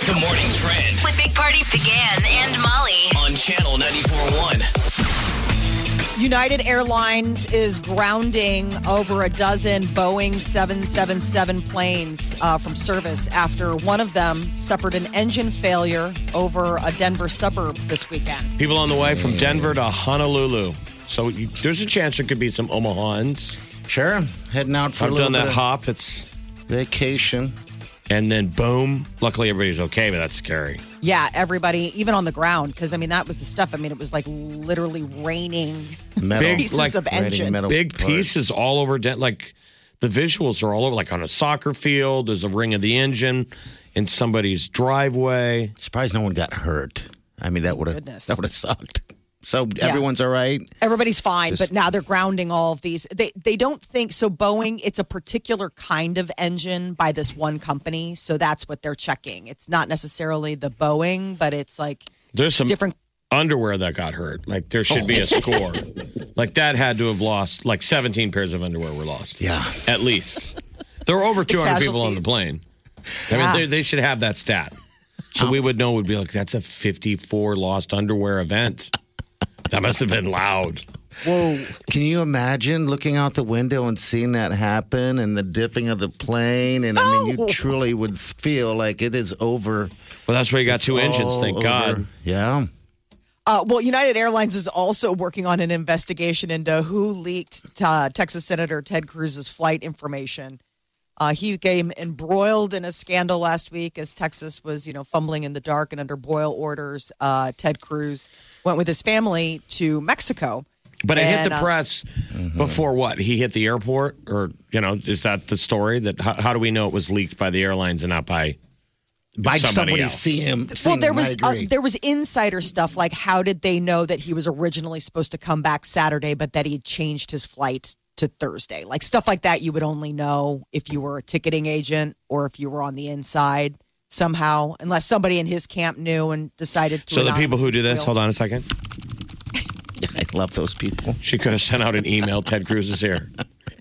Good Morning Trend with Big Party began and Molly on Channel 94.1. United Airlines is grounding over a dozen Boeing 777 planes from service after one of them suffered an engine failure over a Denver suburb this weekend. People on the way from Denver to Honolulu. So there's a chance there could be some Omahans. Sure. Heading out for I've done that hop. It's vacation. And then, boom. Luckily, everybody's okay, but that's scary. Yeah, everybody, even on the ground, because, I mean, that was the stuff. I mean, it was, like, literally raining metal. Pieces of engine. Pieces all over. Like, the visuals are all over. Like, on a soccer field, there's a ring of the engine in somebody's driveway. Surprised no one got hurt. I mean, that would have sucked. So everyone's all right? Everybody's fine, but now they're grounding all of these. They don't think, so Boeing, it's a particular kind of engine by this one company, so that's what they're checking. It's not necessarily the Boeing, but it's like there's some different underwear that got hurt. Like there should be a score. Like that had to have lost, like 17 pairs of underwear were lost. Yeah. At least. There were over 200 people on the plane. I mean, they should have that stat. So we would know, we'd be like, that's a 54 lost underwear event. That must have been loud. Whoa. Can you imagine looking out the window and seeing that happen and the dipping of the plane? And, I mean, you truly would feel like it is over. Well, that's why you got two engines, thank God. Yeah. Well, United Airlines is also working on an investigation into who leaked Texas Senator Ted Cruz's flight information. He became embroiled in a scandal last week as Texas was, you know, fumbling in the dark and under boil orders. Ted Cruz went with his family to Mexico. But it hit the press before what? He hit the airport? Or, you know, is that the story? That how do we know it was leaked by the airlines and not by... By somebody else. Well, there was insider stuff like how did they know that he was originally supposed to come back Saturday, but that he had changed his flight to Thursday? Like stuff like that, you would only know if you were a ticketing agent or if you were on the inside somehow, unless somebody in his camp knew and decided to. So the people who do this, hold on a second. I love those people. She could have sent out an email. Ted Cruz is here.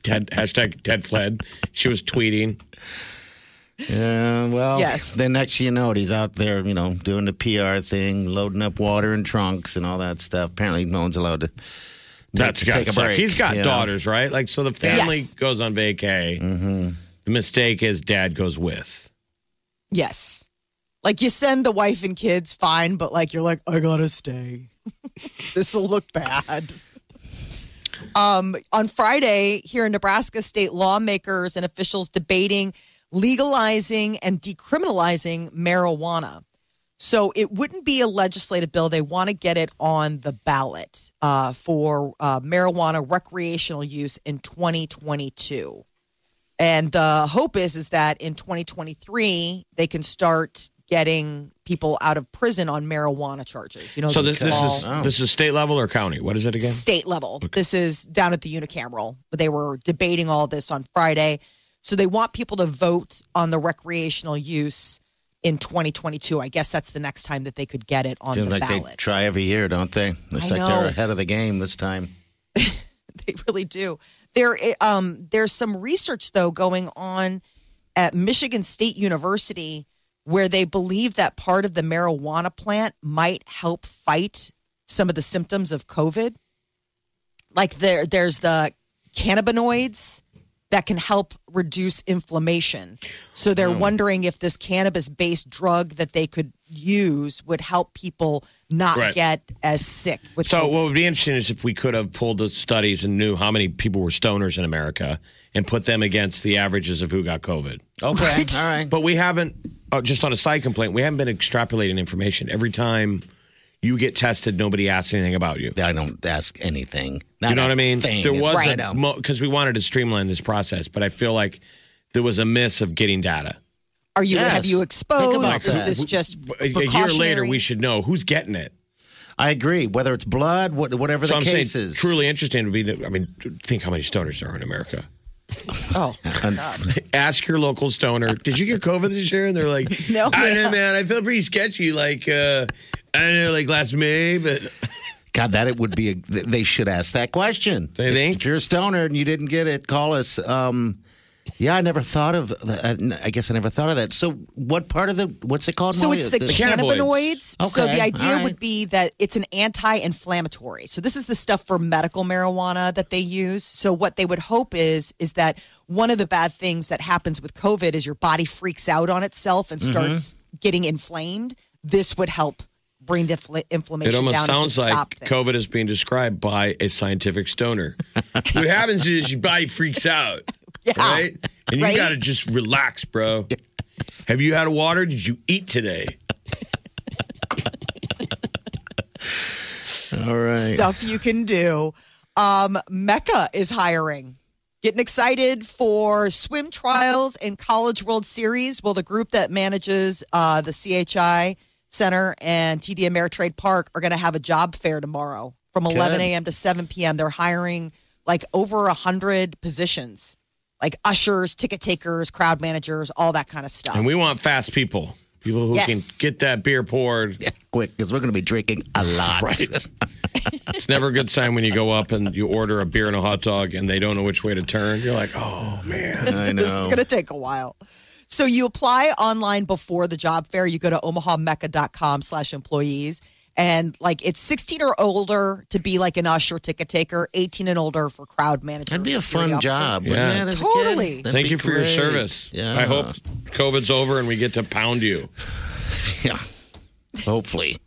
Ted hashtag Ted fled. She was tweeting. Yeah, well, then next you know it, he's out there, you know, doing the PR thing, loading up water and trunks and all that stuff. Apparently, no one's allowed to. That's got to suck. He's got daughters, right? Like, so the family goes on vacay. Mm-hmm. The mistake is dad goes with. Yes. Like, you send the wife and kids, fine, but like, you're like, I gotta stay. This will look bad. On Friday, here in Nebraska, state lawmakers and officials debating legalizing and decriminalizing marijuana. So it wouldn't be a legislative bill. They want to get it on the ballot for marijuana recreational use in 2022. And the hope is that in 2023, they can start getting people out of prison on marijuana charges. You know, so this is state level or county? What is it again? State level. Okay. This is down at the unicameral. They were debating all this on Friday. So they want people to vote on the recreational use in 2022. I guess that's the next time that they could get it on the ballot. They try every year, don't they? Looks like they're ahead of the game this time. They really do. There's some research, though, going on at Michigan State University where they believe that part of the marijuana plant might help fight some of the symptoms of COVID. Like there's the cannabinoids that can help reduce inflammation. So they're wondering if this cannabis-based drug that they could use would help people not get as sick. So what would be interesting is if we could have pulled the studies and knew how many people were stoners in America and put them against the averages of who got COVID. Okay, all right. But we haven't, just on a side complaint, we haven't been extrapolating information. Every time you get tested, nobody asks anything about you. I don't ask anything. You know what I mean? There wasn't, because we wanted to streamline this process, but I feel like there was a miss of getting data. Are you, yes. Have you exposed? Is this just precautionary? A year later, we should know who's getting it. I agree. Whether it's blood, whatever the case is. Truly interesting would be that, I mean, think how many stoners there are in America. Oh, God. Ask your local stoner, did you get COVID this year? And they're like, no, I don't know, man. I feel pretty sketchy. Like, I don't know, like last May, but. God, that it would be, they should ask that question. They think? If you're a stoner and you didn't get it, call us. Yeah, I never thought of. I guess I never thought of that. So, what part of the what's it called? So it's the cannabinoids. Okay. So the idea would be that it's an anti-inflammatory. So this is the stuff for medical marijuana that they use. So what they would hope is that one of the bad things that happens with COVID is your body freaks out on itself and starts getting inflamed. This would help bring the inflammation down. It almost sounds like COVID is being described by a scientific stoner. What happens is your body freaks out. Yeah. Right? And you got to just relax, bro. Yes. Have you had water? Did you eat today? All right. Stuff you can do. Mecca is hiring. Getting excited for swim trials and College World Series. Well, the group that manages the CHI Center and TD Ameritrade Park are going to have a job fair tomorrow from 11 a.m. to 7 p.m. They're hiring like over 100 positions. Like ushers, ticket takers, crowd managers, all that kind of stuff. And we want fast people. People who can get that beer poured. Yeah, quick, because we're going to be drinking a lot. Right. It's never a good sign when you go up and you order a beer and a hot dog and they don't know which way to turn. You're like, oh, man. I know. This is going to take a while. So you apply online before the job fair. You go to OmahaMecca.com/employees. And like it's 16 or older to be like an usher, ticket taker, 18 and older for crowd managers. That'd be a fun job. Yeah. Yeah, totally. Thank you for your service. Yeah. I hope COVID's over and we get to pound you. Yeah. Hopefully.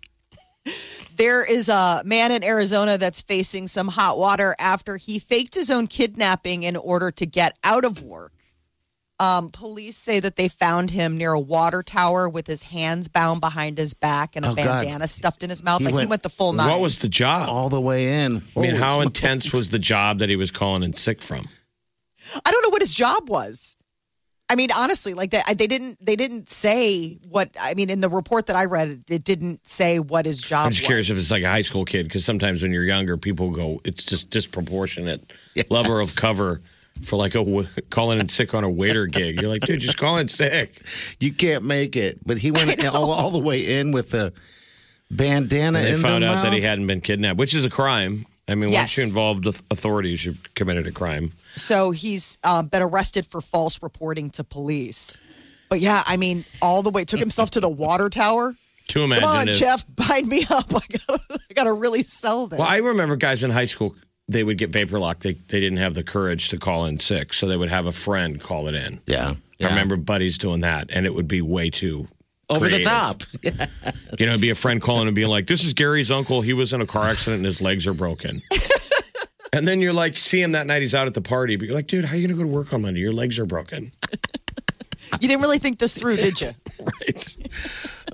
There is a man in Arizona that's facing some hot water after he faked his own kidnapping in order to get out of work. Police say that they found him near a water tower with his hands bound behind his back and a bandana stuffed in his mouth. He went the full nine. What was the job? All the way in. I mean, how intense was the job that he was calling in sick from? I don't know what his job was. I mean, honestly, like they didn't say what. I mean, in the report that I read, it didn't say what his job was. I'm just curious if it's like a high school kid, because sometimes when you're younger, people go, it's just disproportionate lover of cover. For like calling in sick on a waiter gig. You're like, dude, just call in sick. You can't make it. But he went all the way in with a bandana in the mouth. And they found out that he hadn't been kidnapped, which is a crime. I mean, once you involved authorities, you've committed a crime. So he's been arrested for false reporting to police. But yeah, I mean, all the way, took himself to the water tower. Too imaginative. Come on, Jeff, bind me up. I got to really sell this. Well, I remember guys in high school... They would get vapor locked. They didn't have the courage to call in sick, so they would have a friend call it in. Yeah. I remember buddies doing that, and it would be way too over creative. The top. Yes. You know, it'd be a friend calling and being like, "This is Gary's uncle. He was in a car accident, and his legs are broken." And then you're like, see him that night. He's out at the party, but you're like, "Dude, how are you gonna go to work on Monday? Your legs are broken." You didn't really think this through, did you? Right.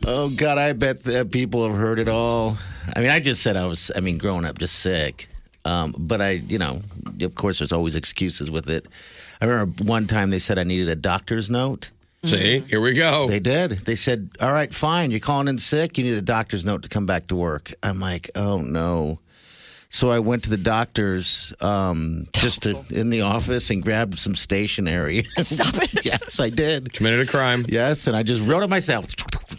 Oh God, I bet that people have heard it all. I mean, I just said I was. I mean, growing up, just sick. But of course, there's always excuses with it. I remember one time they said I needed a doctor's note. See, here we go. They did. They said, all right, fine. You're calling in sick. You need a doctor's note to come back to work. I'm like, oh, no. So I went to the doctor's in the office and grabbed some stationery. Stop it. Yes, I did. Committed a crime. Yes, and I just wrote it myself.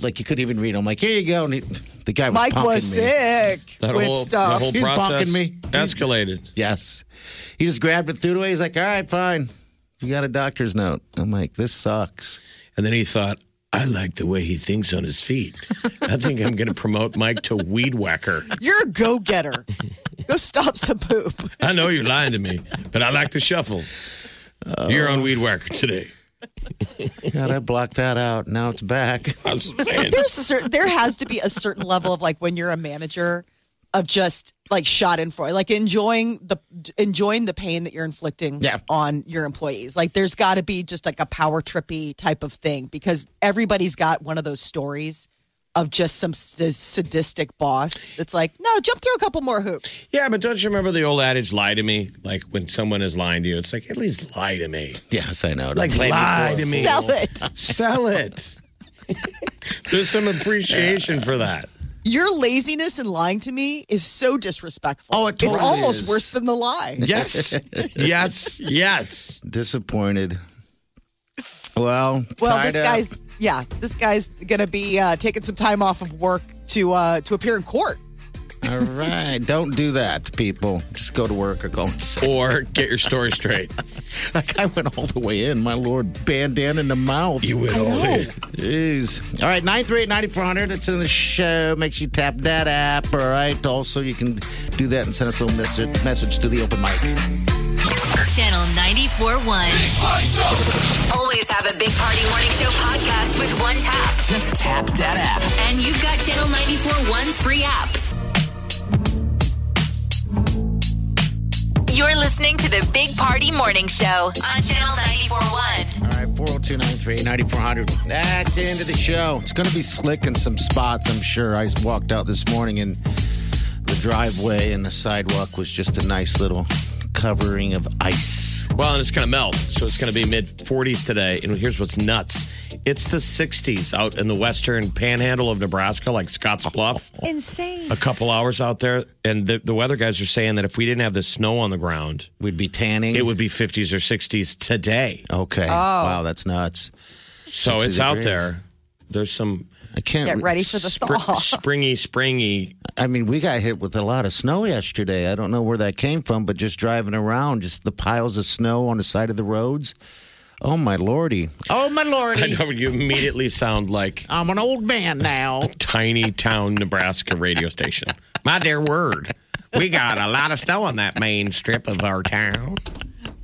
Like you couldn't even read. I'm like, here you go. And the guy was Mike bonking was me. Sick that with whole, stuff. The whole process escalated. Yes. He just grabbed it, threw it away. He's like, all right, fine. You got a doctor's note. I'm like, this sucks. And then he thought, I like the way he thinks on his feet. I think I'm going to promote Mike to weed whacker. You're a go-getter. Go stop some poop. I know you're lying to me, but I like to shuffle. You're on weed whacker today. God, I blocked that out. Now it's back. There has to be a certain level of like when you're a manager of just like schadenfreude, like enjoying the pain that you're inflicting on your employees. Like there's got to be just like a power trippy type of thing because everybody's got one of those stories of just some sadistic boss that's like, no, jump through a couple more hoops. Yeah, but don't you remember the old adage, lie to me? Like when someone is lying to you, it's like, at least lie to me. Yes, I know. Like, lie to me. Sell it. Sell it. There's some appreciation for that. Your laziness and lying to me is so disrespectful. Oh, it totally It's almost is. Worse than the lie. Yes. Yes. Yes. Disappointed. Well, this guy's going to be taking some time off of work to appear in court. All right. Don't do that, people. Just go to work or go inside. Or get your story straight. Like, I went all the way in. My Lord, bandana in the mouth. You went all in. Jeez. All right, 938-9400. It's in the show. Make sure you tap that app, all right? Also, you can do that and send us a little message to the open mic. Channel 94.1. Always have a Big Party Morning Show podcast with one tap. Just tap that app. And you've got Channel 94.1's free app. You're listening to the Big Party Morning Show on Channel 94.1. All right, 402-938-9400. That's the end of the show. It's going to be slick in some spots, I'm sure. I walked out this morning, and the driveway and the sidewalk was just a nice little covering of ice. Well, and it's going to melt, so it's going to be mid-40s today. And here's what's nuts. It's the 60s out in the western panhandle of Nebraska, like Scott's Bluff. Insane. A couple hours out there. And the weather guys are saying that if we didn't have the snow on the ground, we'd be tanning. It would be 50s or 60s today. Okay. Oh. Wow, that's nuts. So it's out there. There's some... I can't get ready for the thaw. Springy. I mean, we got hit with a lot of snow yesterday. I don't know where that came from, but just driving around, just the piles of snow on the side of the roads. Oh, my Lordy. Oh, my Lordy. I know, you immediately sound like... I'm an old man now. Tiny town Nebraska radio station. My dear word, we got a lot of snow on that main strip of our town.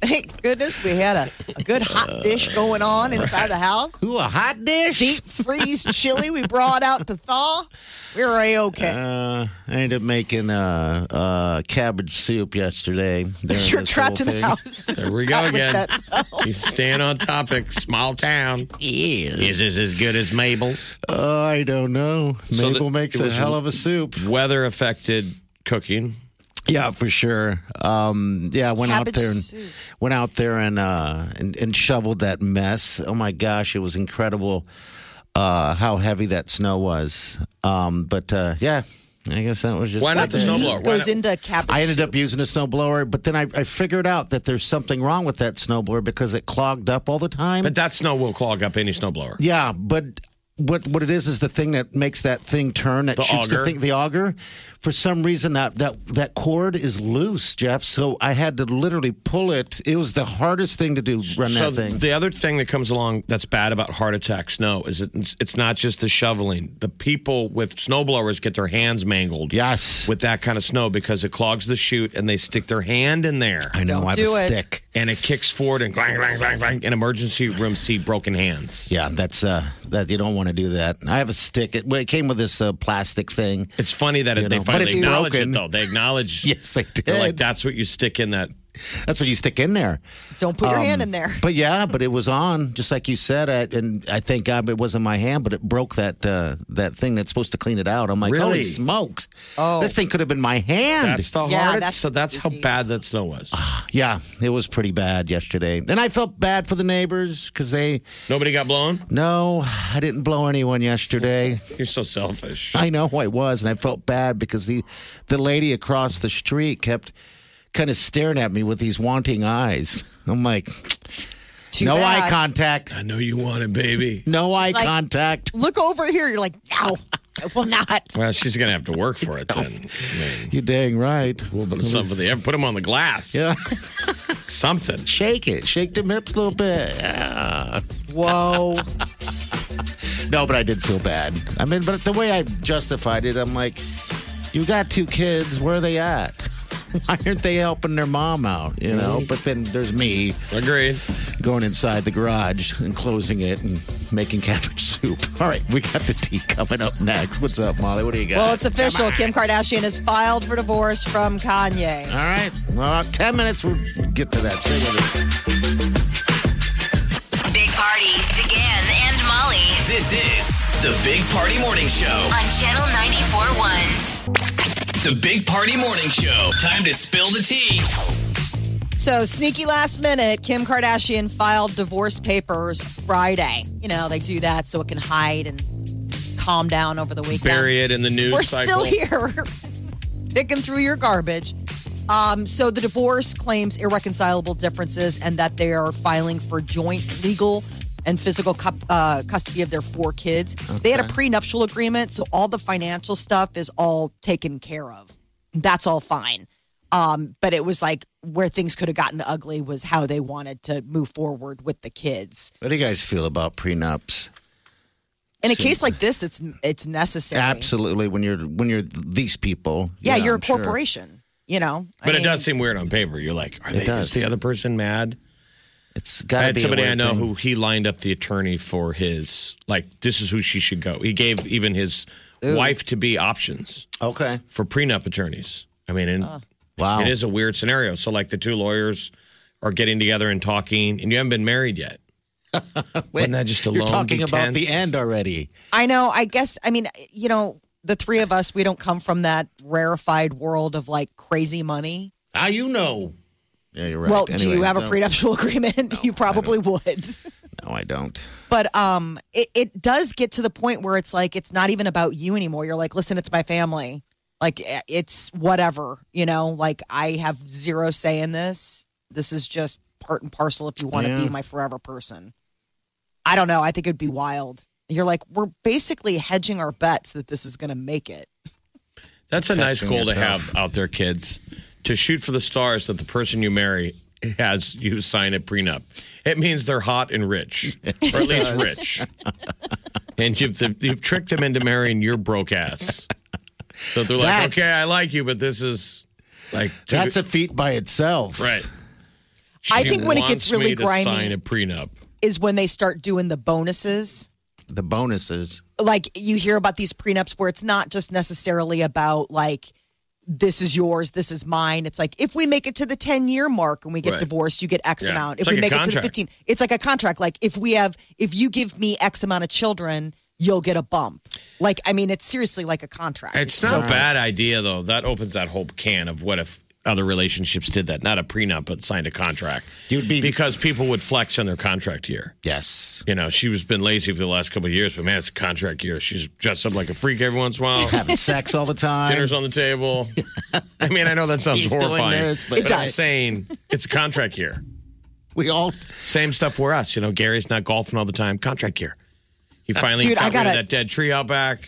Thank goodness we had a good hot dish going on inside the house. Ooh, a hot dish? Deep freeze chili we brought out to thaw. We were A-okay. I ended up making cabbage soup yesterday. You're trapped in the house. There we go again. He's staying on topic. Small town. Yeah. Is this as good as Mabel's? I don't know. Mabel makes a hell of a soup. Weather affected cooking. Yeah, for sure. Yeah, I went out there and shoveled that mess. Oh my gosh, it was incredible how heavy that snow was. But I guess that was just... Why not the snowblower? Goes into cabbage. I ended up using a snowblower, but then I figured out that there's something wrong with that snowblower because it clogged up all the time. But that snow will clog up any snowblower. Yeah, but what it is the thing that makes that thing turn, that shoots the thing, the auger. For some reason, that cord is loose, Jeff, so I had to literally pull it. It was the hardest thing to do, that thing. The other thing that comes along that's bad about heart attack snow is it's not just the shoveling. The people with snowblowers get their hands mangled. Yes. With that kind of snow because it clogs the chute and they stick their hand in there. I know, I have a stick. And it kicks forward and clang, clang, clang, clang. In emergency room, see broken hands. Yeah, that's that you don't want to do that. I have a stick. It came with this plastic thing. It's funny that they finally acknowledge it, though. They acknowledge. Yes, they did. They're like, that's what you stick in that. That's what you stick in there. Don't put your hand in there. But yeah, but it was on, just like you said. And I thank God it wasn't my hand, but it broke that thing that's supposed to clean it out. I'm like, really? Holy smokes. Oh. This thing could have been my hand. That's the hardest. Yeah, so that's how bad that snow was. Yeah, it was pretty bad yesterday. And I felt bad for the neighbors because they... Nobody got blown? No, I didn't blow anyone yesterday. You're so selfish. I know I was, and I felt bad because the lady across the street kept... kind of staring at me with these wanting eyes. I'm like, no eye contact. I know you want it, baby. No eye contact. Look over here. You're like, no, I will not. Well, she's going to have to work for it then. I mean, you're dang right. Put them on the glass. Yeah. Something. Shake it. Shake the hips a little bit. Whoa. No, but I did feel bad. I mean, but the way I justified it, I'm like, you got two kids. Where are they at? Why aren't they helping their mom out, you know? But then there's me. Agreed. Going inside the garage and closing it and making cabbage soup. All right, we got the tea coming up next. What's up, Molly? What do you got? Well, it's official. Kim Kardashian has filed for divorce from Kanye. All right. Well, 10 minutes, we'll get to that. Big Party, DeGan and Molly. This is The Big Party Morning Show on Channel 94.1. The Big Party Morning Show. Time to spill the tea. So, sneaky last minute, Kim Kardashian filed divorce papers Friday. You know, they do that so it can hide and calm down over the weekend. Bury it in the news cycle. We're still here. Picking through your garbage. So the divorce claims irreconcilable differences and that they are filing for joint legal and physical custody of their four kids. Okay. They had a prenuptial agreement, so all the financial stuff is all taken care of. That's all fine. But it was like where things could have gotten ugly was how they wanted to move forward with the kids. What do you guys feel about prenups? In a case like this, it's necessary. Absolutely. When you're these people. Yeah, you're a corporation. You know, but it does seem weird on paper. You're like, is the other person mad? It's gotta be somebody I know who he lined up the attorney for his, like, this is who she should go. He gave even his wife to be options. Okay. For prenup attorneys. I mean, wow. It is a weird scenario. So, like, the two lawyers are getting together and talking, and you haven't been married yet. Wasn't that just a long talking intense? About the end already. I know. I guess, I mean, you know. The three of us, we don't come from that rarefied world of, like, crazy money. Ah, you know. Yeah, you're right. Well, anyway, do you have a prenuptial agreement? No, you probably would. No, I don't. But it does get to the point where it's like, it's not even about you anymore. You're like, listen, it's my family. Like, it's whatever, you know? Like, I have zero say in this. This is just part and parcel if you want to be my forever person. I don't know. I think it'd be wild. You're like, we're basically hedging our bets that this is going to make it. That's a nice goal to have out there, kids, to shoot for the stars that the person you marry has you sign a prenup. It means they're hot and rich, or at least rich. And you've tricked them into marrying your broke ass. So they're like, okay, I like you, but this is like... That's a feat by itself. Right. I think when it gets really grimy... sign a prenup. Is when they start doing the bonuses... The bonuses. Like, you hear about these prenups where it's not just necessarily about, like, this is yours, this is mine. It's like, if we make it to the 10-year mark and we get divorced, you get X amount. If we make it to the 15, it's like a contract. Like, if you give me X amount of children, you'll get a bump. Like, I mean, it's seriously like a contract. It's not a bad idea, though. That opens that whole can of what if other relationships did that. Not a prenup, but signed a contract. Because people would flex on their contract year. Yes. You know, she's been lazy for the last couple of years, but man, it's a contract year. She's dressed up like a freak every once in a while. Having sex all the time. Dinner's on the table. I mean, I know that sounds horrifying. This, but I'm saying it's a contract year. We all... Same stuff for us. You know, Gary's not golfing all the time. Contract year. He finally got rid of that dead tree out back.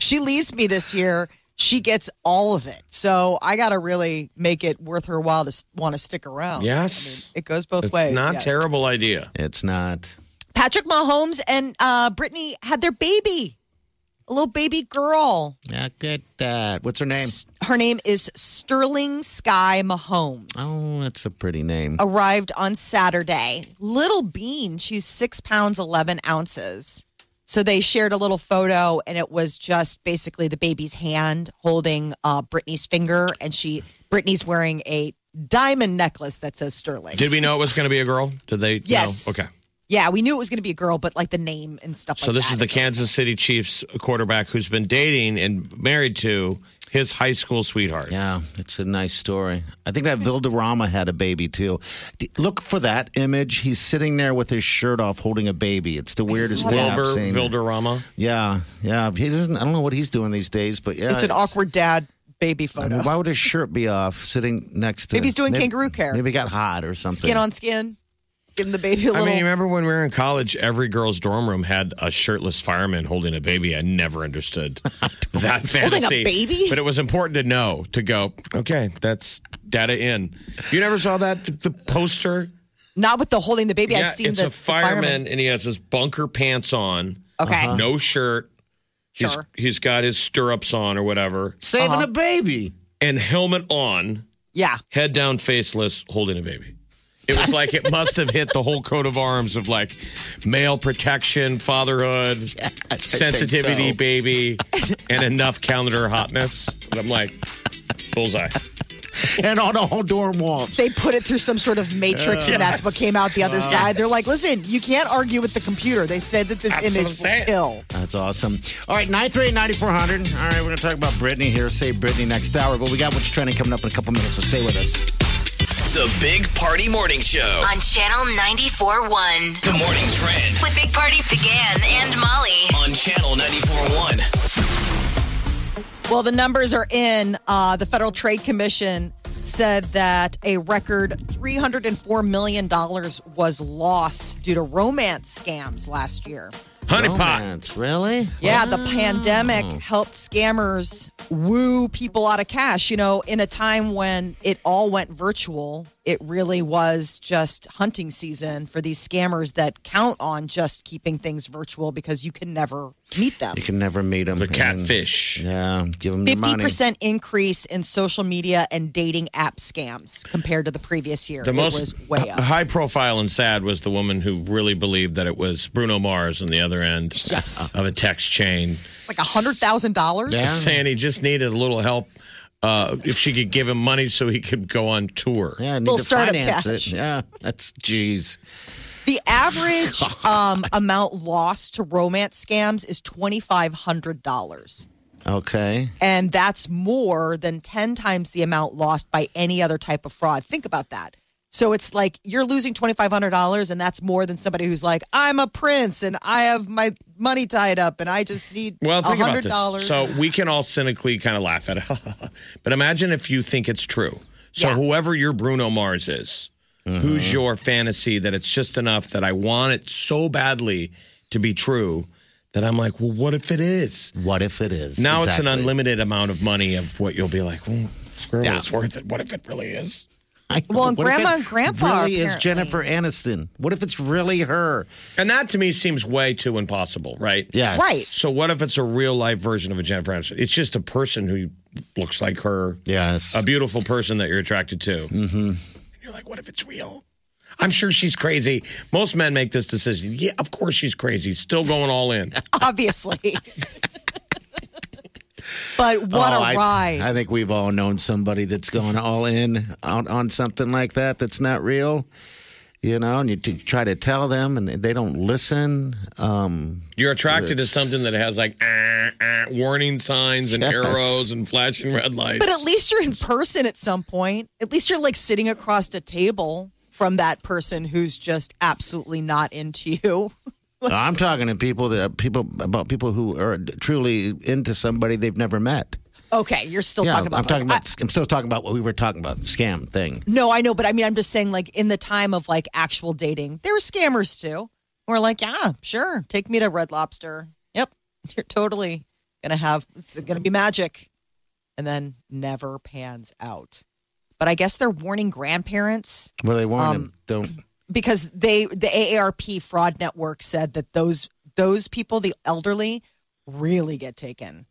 She leaves me this year... She gets all of it. So I got to really make it worth her while to want to stick around. Yes. I mean, it goes both ways. It's not a terrible idea. It's not. Patrick Mahomes and Brittany had their baby, a little baby girl. Yeah, good dad. What's her name? Her name is Sterling Sky Mahomes. Oh, that's a pretty name. Arrived on Saturday. Little bean. She's 6 pounds, 11 ounces. So they shared a little photo, and it was just basically the baby's hand holding Brittany's finger, and Brittany's wearing a diamond necklace that says Sterling. Did we know it was going to be a girl? Did they? Yes. Know? Okay. Yeah, we knew it was going to be a girl, but like the name and stuff. So like that. So this is the Kansas City Chiefs quarterback who's been dating and married to his high school sweetheart. Yeah, it's a nice story. I think that Valderrama had a baby too. Look for that image. He's sitting there with his shirt off, holding a baby. It's the weirdest thing I've seen. Valderrama. Yeah. He doesn't. I don't know what he's doing these days, but yeah, it's an awkward dad baby photo. I mean, why would his shirt be off, sitting next to? Maybe he's doing kangaroo care. Maybe he got hot or something. Skin on skin. Give him the baby a little. I mean, you remember when we were in college, every girl's dorm room had a shirtless fireman holding a baby. I never understood that fantasy. Holding a baby? But it was important to know, to go, okay, that's data in. You never saw that, the poster? Not with the holding the baby. Yeah, I've seen it's the fireman, and he has his bunker pants on. Okay. No shirt. Sure. He's got his stirrups on or whatever. Saving a baby. And helmet on. Yeah. Head down, faceless, holding a baby. It was like it must have hit the whole coat of arms of like male protection, fatherhood, sensitivity, baby, and enough calendar hotness. And I'm like, bullseye. and on all dorm walls. They put it through some sort of matrix, and that's what came out the other side. They're like, listen, you can't argue with the computer. They said that this image will kill. That's awesome. All right, 938-9400. All right, we're going to talk about Britney here. Save Britney next hour. But we got what's trending coming up in a couple minutes, so stay with us. The Big Party Morning Show on Channel 94.1. The Morning Trend with Big Party began and Molly on Channel 94.1. Well, the numbers are in. The Federal Trade Commission said that a record $304 million was lost due to romance scams last year. Honeypot. Really? Yeah, the pandemic helped scammers woo people out of cash. You know, in a time when it all went virtual, it really was just hunting season for these scammers that count on just keeping things virtual because you can never meet them. You can never meet them. The catfish. Yeah, give them the money. 50% increase in social media and dating app scams compared to the previous year. The most high profile and sad was the woman who really believed that it was Bruno Mars on the other end of a text chain. Like $100,000? Yeah. Saying he just needed a little help. If she could give him money so he could go on tour. Yeah, need to finance it. Yeah, that's, geez. The average amount lost to romance scams is $2,500. Okay. And that's more than 10 times the amount lost by any other type of fraud. Think about that. So it's like you're losing $2,500, and that's more than somebody who's like, I'm a prince, and I have my money tied up, and I just need $100. Well, think about this. So we can all cynically kind of laugh at it. But imagine if you think it's true. So whoever your Bruno Mars is, who's your fantasy that it's just enough that I want it so badly to be true that I'm like, well, what if it is? What if it is? Now it's an unlimited amount of money of what you'll be like, well, screw it, it's worth it. What if it really is? Well, and Grandma and Grandpa really is Jennifer Aniston. What if it's really her? And that to me seems way too impossible, right? Yes. Right. So what if it's a real life version of a Jennifer Aniston? It's just a person who looks like her. Yes. A beautiful person that you're attracted to. Mm-hmm. And you're like, what if it's real? I'm sure she's crazy. Most men make this decision. Yeah, of course she's crazy. Still going all in. Obviously. But what a ride. I think we've all known somebody that's going all in on something like that that's not real. You know, and you try to tell them, and they don't listen. You're attracted to something that has, like, warning signs and arrows and flashing red lights. But at least you're in person at some point. At least you're, like, sitting across a table from that person who's just absolutely not into you. I'm talking to people who are truly into somebody they've never met. Okay, you're still talking about. I'm still talking about what we were talking about, the scam thing. No, I know, but I mean, I'm just saying, like in the time of like actual dating, there were scammers too. We're like, yeah, sure, take me to Red Lobster. Yep, you're totally it's gonna be magic, and then never pans out. But I guess they're warning grandparents. What do they warn them? Don't. Because the AARP fraud network said that those people, the elderly, really get taken.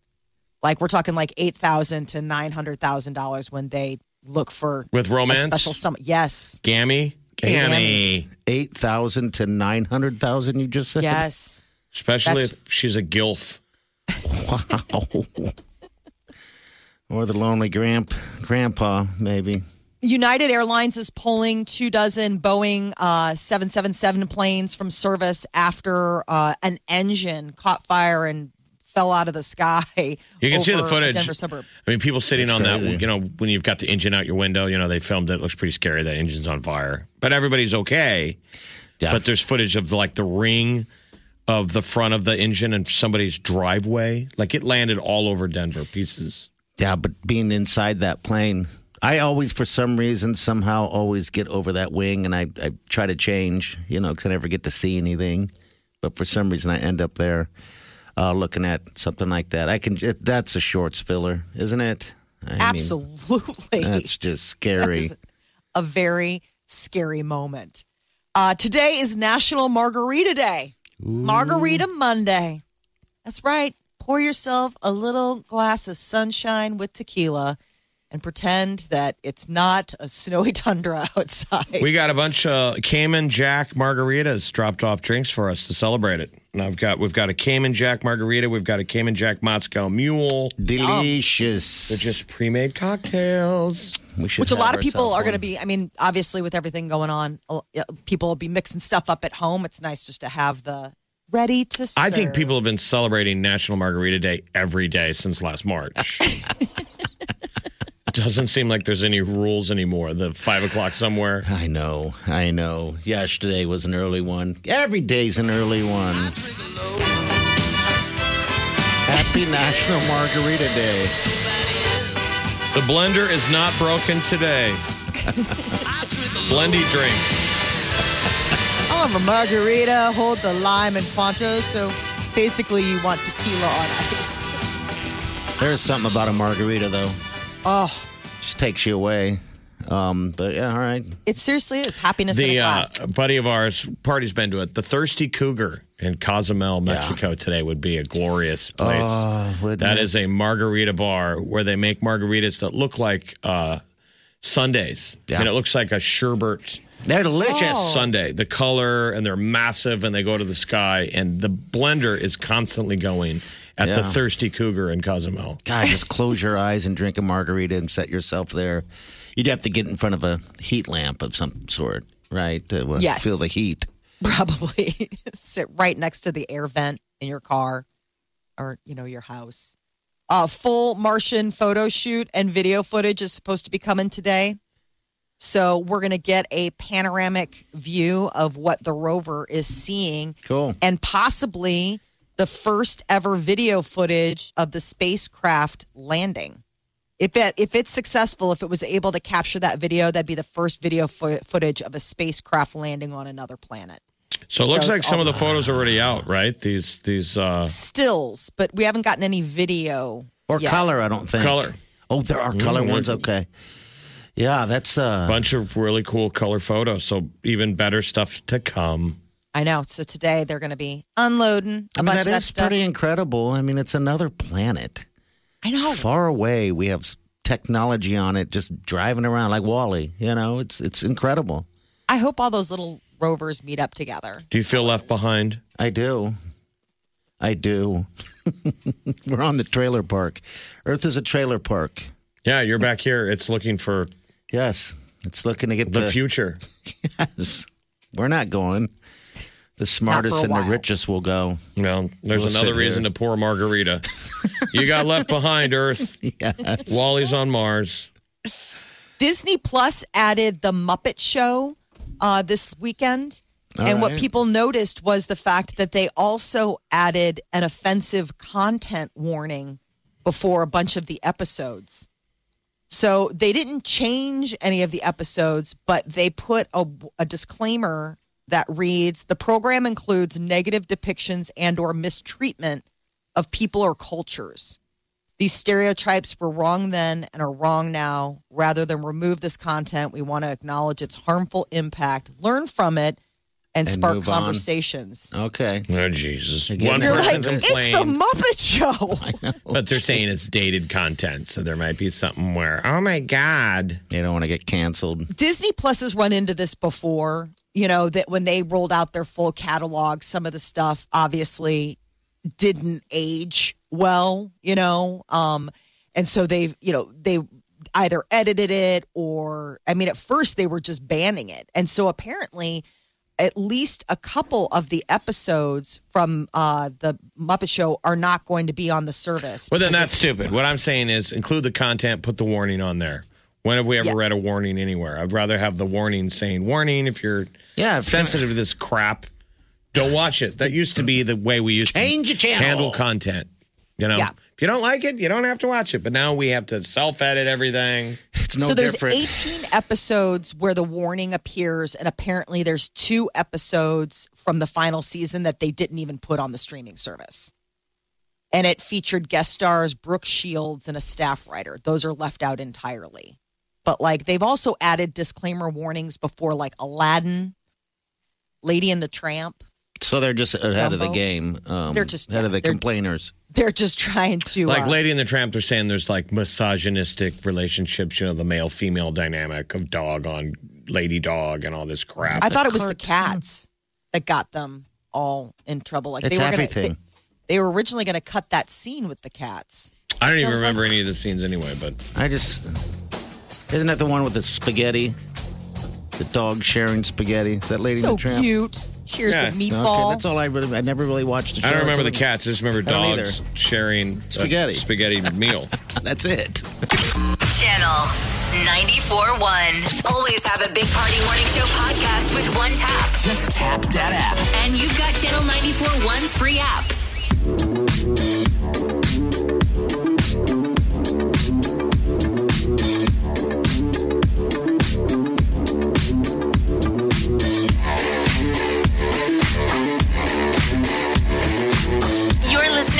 Like we're talking like $8,000 to $900,000 when they look for with romance a special sum. Yes, Gammy, $8,000 to $900,000. You just said yes, especially if she's a gilf. Wow, or the lonely grandpa maybe. United Airlines is pulling 2 dozen Boeing 777 planes from service after an engine caught fire and fell out of the sky. You can see the footage. Denver suburb. I mean, people sitting on that, you know, when you've got the engine out your window, you know, they filmed it. It looks pretty scary. That engine's on fire. But everybody's okay. Yeah. But there's footage of like the ring of the front of the engine and somebody's driveway. Like it landed all over Denver, pieces. Yeah, but being inside that plane... I always, for some reason, somehow always get over that wing, and I try to change, you know, because I never get to see anything. But for some reason, I end up there looking at something like that. That's a shorts filler, isn't it? Absolutely. Mean, that's just scary. That is a very scary moment. Today is National Margarita Day. Ooh. Margarita Monday. That's right. Pour yourself a little glass of sunshine with tequila. And pretend that it's not a snowy tundra outside. We got a bunch of Cayman Jack margaritas dropped off drinks for us to celebrate it. And we've got a Cayman Jack margarita. We've got a Cayman Jack Moscow Mule. Delicious. They're just pre-made cocktails. We should. Which a lot of people are going to be, I mean, obviously with everything going on, people will be mixing stuff up at home. It's nice just to have the ready to serve. I think people have been celebrating National Margarita Day every day since last March. Doesn't seem like there's any rules anymore. The 5 o'clock somewhere. I know. Yesterday was an early one. Every day's an early one. Happy National Margarita Day. The blender is not broken today. Blendy drinks. I'll have a margarita, hold the lime and Fonto. So basically you want tequila on ice. There's something about a margarita though. Oh, just takes you away. But yeah, all right. It seriously is happiness. The a buddy of ours, Party's been to it. The Thirsty Cougar in Cozumel, Mexico today would be a glorious place. That is a margarita bar where they make margaritas that look like sundaes. Yeah. I mean, it looks like a sherbet. They're delicious. Sundae. The color, and they're massive, and they go to the sky, and the blender is constantly going at the Thirsty Cougar in Cozumel. God, just close your eyes and drink a margarita and set yourself there. You'd have to get in front of a heat lamp of some sort, right? To feel the heat. Probably. Sit right next to the air vent in your car or, you know, your house. Full Martian photo shoot and video footage is supposed to be coming today. So we're going to get a panoramic view of what the rover is seeing. Cool. And possibly the first ever video footage of the spacecraft landing. If it's successful, if it was able to capture that video, that'd be the first video footage of a spacecraft landing on another planet. So it looks like some of the photos are already out, right? These stills, but we haven't gotten any video or color. I don't think color. Oh, there are color ones. Okay, yeah, that's a bunch of really cool color photos. So even better stuff to come. I know. So today they're going to be unloading a bunch of that stuff. That is pretty incredible. I mean, it's another planet. I know. Far away, we have technology on it, just driving around like Wall-E. You know, it's incredible. I hope all those little rovers meet up together. Do you feel left behind? I do. We're on the trailer park. Earth is a trailer park. Yeah, you're back here. It's looking for... Yes, it's looking to get the future. Yes. We're not going. The smartest and the richest will go. No, there's another reason to pour a margarita. You got left behind, Earth. Yes. Wally's on Mars. Disney Plus added the Muppet Show this weekend. What people noticed was the fact that they also added an offensive content warning before a bunch of the episodes. So they didn't change any of the episodes, but they put a disclaimer that reads, the program includes negative depictions and or mistreatment of people or cultures. These stereotypes were wrong then and are wrong now. Rather than remove this content, we want to acknowledge its harmful impact, learn from it, and spark conversations. On. Okay. Oh, Jesus. One person complained. It's the Muppet Show. I know. But they're saying it's dated content, so there might be something where, oh, my God. They don't want to get canceled. Disney Plus has run into this before. You know, that when they rolled out their full catalog, some of the stuff obviously didn't age well, you know. And so they either edited it or, I mean, at first they were just banning it. And so apparently at least a couple of the episodes from the Muppet Show are not going to be on the service. Well, then that's stupid. What I'm saying is include the content, put the warning on there. When have we ever read a warning anywhere? I'd rather have the warning saying, warning, if you're sensitive to this crap, don't watch it. That used to be the way we used to handle content. You know, if you don't like it, you don't have to watch it. But now we have to self-edit everything. It's no different. So there's 18 episodes where the warning appears, and apparently there's 2 episodes from the final season that they didn't even put on the streaming service. And it featured guest stars Brooke Shields and a staff writer. Those are left out entirely. But, like, they've also added disclaimer warnings before, like, Aladdin, Lady and the Tramp. So they're just ahead of the game. They're just ahead of the complainers. They're just trying to... Like, Lady and the Tramp, they're saying there's, like, misogynistic relationships, you know, the male-female dynamic of dog on lady dog and all this crap. I thought it was the cats that got them all in trouble. Like, it's everything. They were originally going to cut that scene with the cats. I don't even remember any of the scenes anyway, but... I just... Isn't that the one with the spaghetti? The dog sharing spaghetti? Is that Lady and the Tramp? So cute. Shares the meatball. Okay, that's all I never really watched the show. I don't remember the cats. I just remember dogs sharing spaghetti. Spaghetti meal. That's it. Channel 94.1. Always have a Big Party Morning Show podcast with one tap. Just tap that app. And you've got Channel 94.1's free app.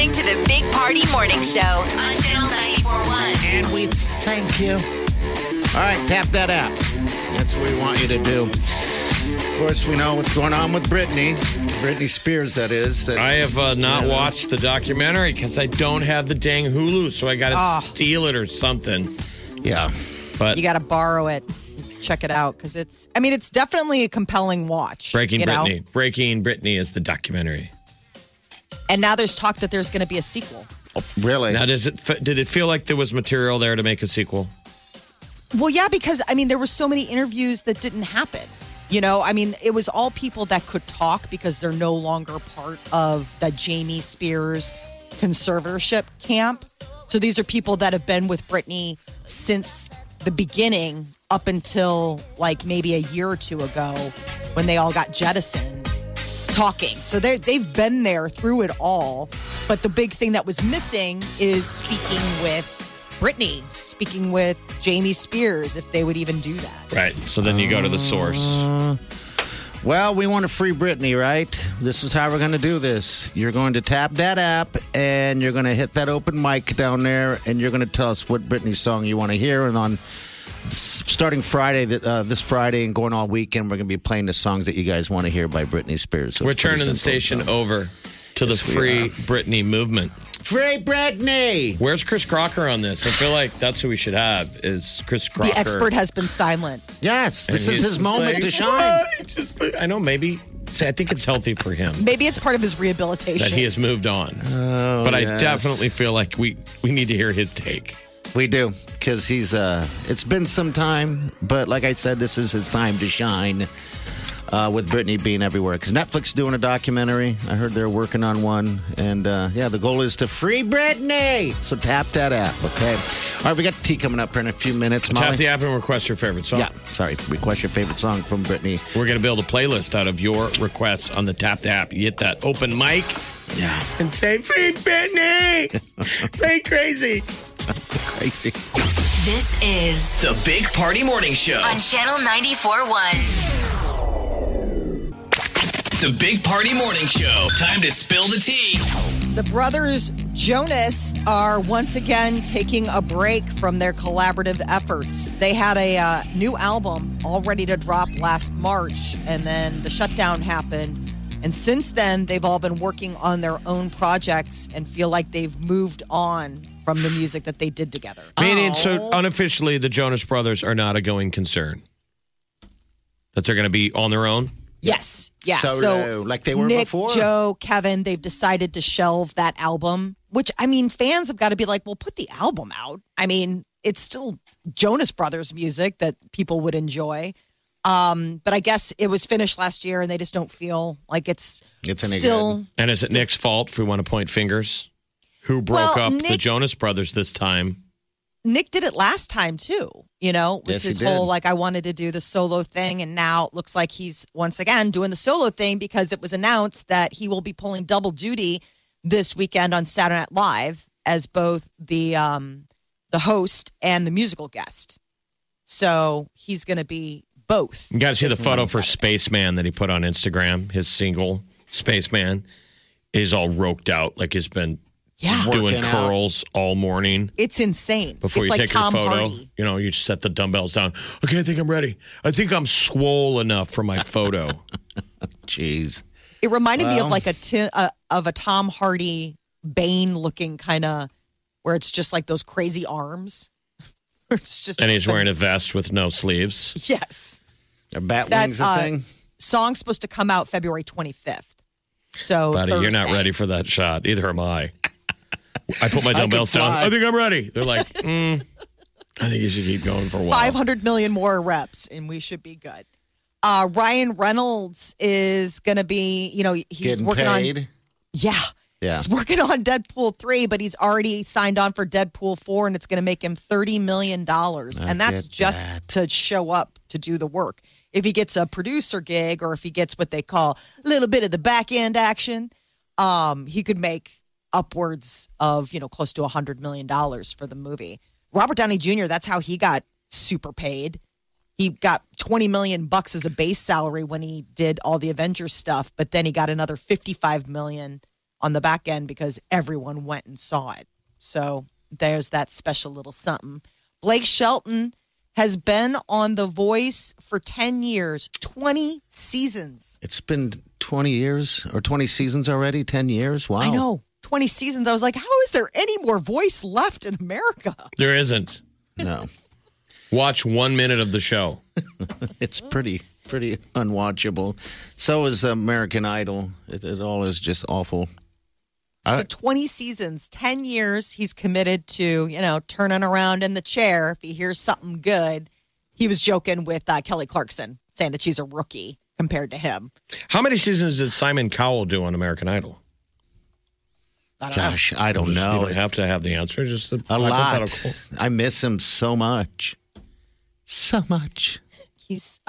To the Big Party Morning Show on Channel 94.1. And we thank you. All right, tap that app. That's what we want you to do. Of course, we know what's going on with Britney. Britney Spears, that is. That, I have not watched the documentary because I don't have the dang Hulu, so I got to steal it or something. Yeah. But you got to borrow it. Check it out because it's, I mean, it's definitely a compelling watch. Breaking Britney. Breaking Britney is the documentary. And now there's talk that there's going to be a sequel. Oh, really? Now, did it feel like there was material there to make a sequel? Well, yeah, because, I mean, there were so many interviews that didn't happen. You know, I mean, it was all people that could talk because they're no longer part of the Jamie Spears conservatorship camp. So these are people that have been with Britney since the beginning up until, like, maybe a year or two ago when they all got jettisoned. Talking. So they've been there through it all. But the big thing that was missing is speaking with Britney, speaking with Jamie Spears, if they would even do that. Right. So then you go to the source. Well, we want to free Britney, right? This is how we're going to do this. You're going to tap that app and you're going to hit that open mic down there and you're going to tell us what Britney song you want to hear. And on starting Friday, this Friday and going all weekend, we're going to be playing the songs that you guys want to hear by Britney Spears. So we're turning the station over to the Free Britney movement. Free Britney! Where's Chris Crocker on this? I feel like that's who we should have, is Chris Crocker. The expert has been silent. Yes, this is his moment to shine. I know, maybe. I think it's healthy for him. Maybe it's part of his rehabilitation. That he has moved on. Oh, but yes. I definitely feel like we need to hear his take. We do, because he's, it's been some time, but like I said, this is his time to shine with Britney being everywhere. Because Netflix doing a documentary. I heard they're working on one. And, the goal is to free Britney. So tap that app, okay? All right, we got tea coming up here in a few minutes, Molly. Tap the app and request your favorite song. Yeah, sorry. Request your favorite song from Britney. We're going to build a playlist out of your requests on the Tap the App. You hit that open mic and say, free Britney! Play crazy. Crazy. This is the Big Party Morning Show on Channel 94.1. The Big Party Morning Show. Time to spill the tea. The brothers Jonas are once again taking a break from their collaborative efforts. They had a new album all ready to drop last March, and then the shutdown happened. And since then, they've all been working on their own projects and feel like they've moved on from the music that they did together. Meaning, so unofficially, the Jonas Brothers are not a going concern. That they're going to be on their own? Yes. Yeah. So like they were Nick, before? Nick, Joe, Kevin, they've decided to shelve that album, which, I mean, fans have got to be like, well, put the album out. I mean, it's still Jonas Brothers music that people would enjoy. But I guess it was finished last year and they just don't feel like it's still... And is it Nick's fault if we want to point fingers? Who broke up the Jonas Brothers this time? Nick did it last time, too. You know, it was his whole, like, I wanted to do the solo thing. And now it looks like he's, once again, doing the solo thing because it was announced that he will be pulling double duty this weekend on Saturday Night Live as both the host and the musical guest. So he's going to be both. You got to see the photo for Spaceman that he put on Instagram. His single, Spaceman, is all roped out. Like, he's been... Yeah. Doing curls all morning. It's insane. Before you take your photo, you know, you set the dumbbells down. Okay, I think I'm ready. I think I'm swole enough for my photo. Jeez. It reminded me of like a Tom Hardy Bane looking kind of where it's just like those crazy arms. It's just. And he's wearing a vest with no sleeves. Yes. Are bat wings a thing? Song's supposed to come out February 25th. So buddy, Thursday. You're not ready for that shot. Either am I. I put my dumbbells down. I think I'm ready. They're like, I think you should keep going for a while. 500 million more reps, and we should be good. Ryan Reynolds is going to be, you know, he's working paid. On... Yeah. He's working on Deadpool 3, but he's already signed on for Deadpool 4, and it's going to make him $30 million. And that's just to show up to do the work. If he gets a producer gig or if he gets what they call a little bit of the back-end action, he could make upwards of, you know, close to $100 million for the movie. Robert Downey Jr., that's how he got super paid. He got $20 million as a base salary when he did all the Avengers stuff, but then he got another $55 million on the back end because everyone went and saw it. So there's that special little something. Blake Shelton has been on The Voice for 10 years, 20 seasons. It's been 20 years or 20 seasons already, 10 years? Wow. I know, 20 seasons. I was like, how is there any more Voice left in America? There isn't. No. Watch 1 minute of the show. It's pretty unwatchable. So is American Idol. It all is just awful. So 20 seasons, 10 years, he's committed to, you know, turning around in the chair if he hears something good. He was joking with Kelly Clarkson, saying that she's a rookie compared to him. How many seasons did Simon Cowell do on American Idol? Gosh, I don't know. You don't have to have the answer. Just a lot. I miss him so much. So much. He's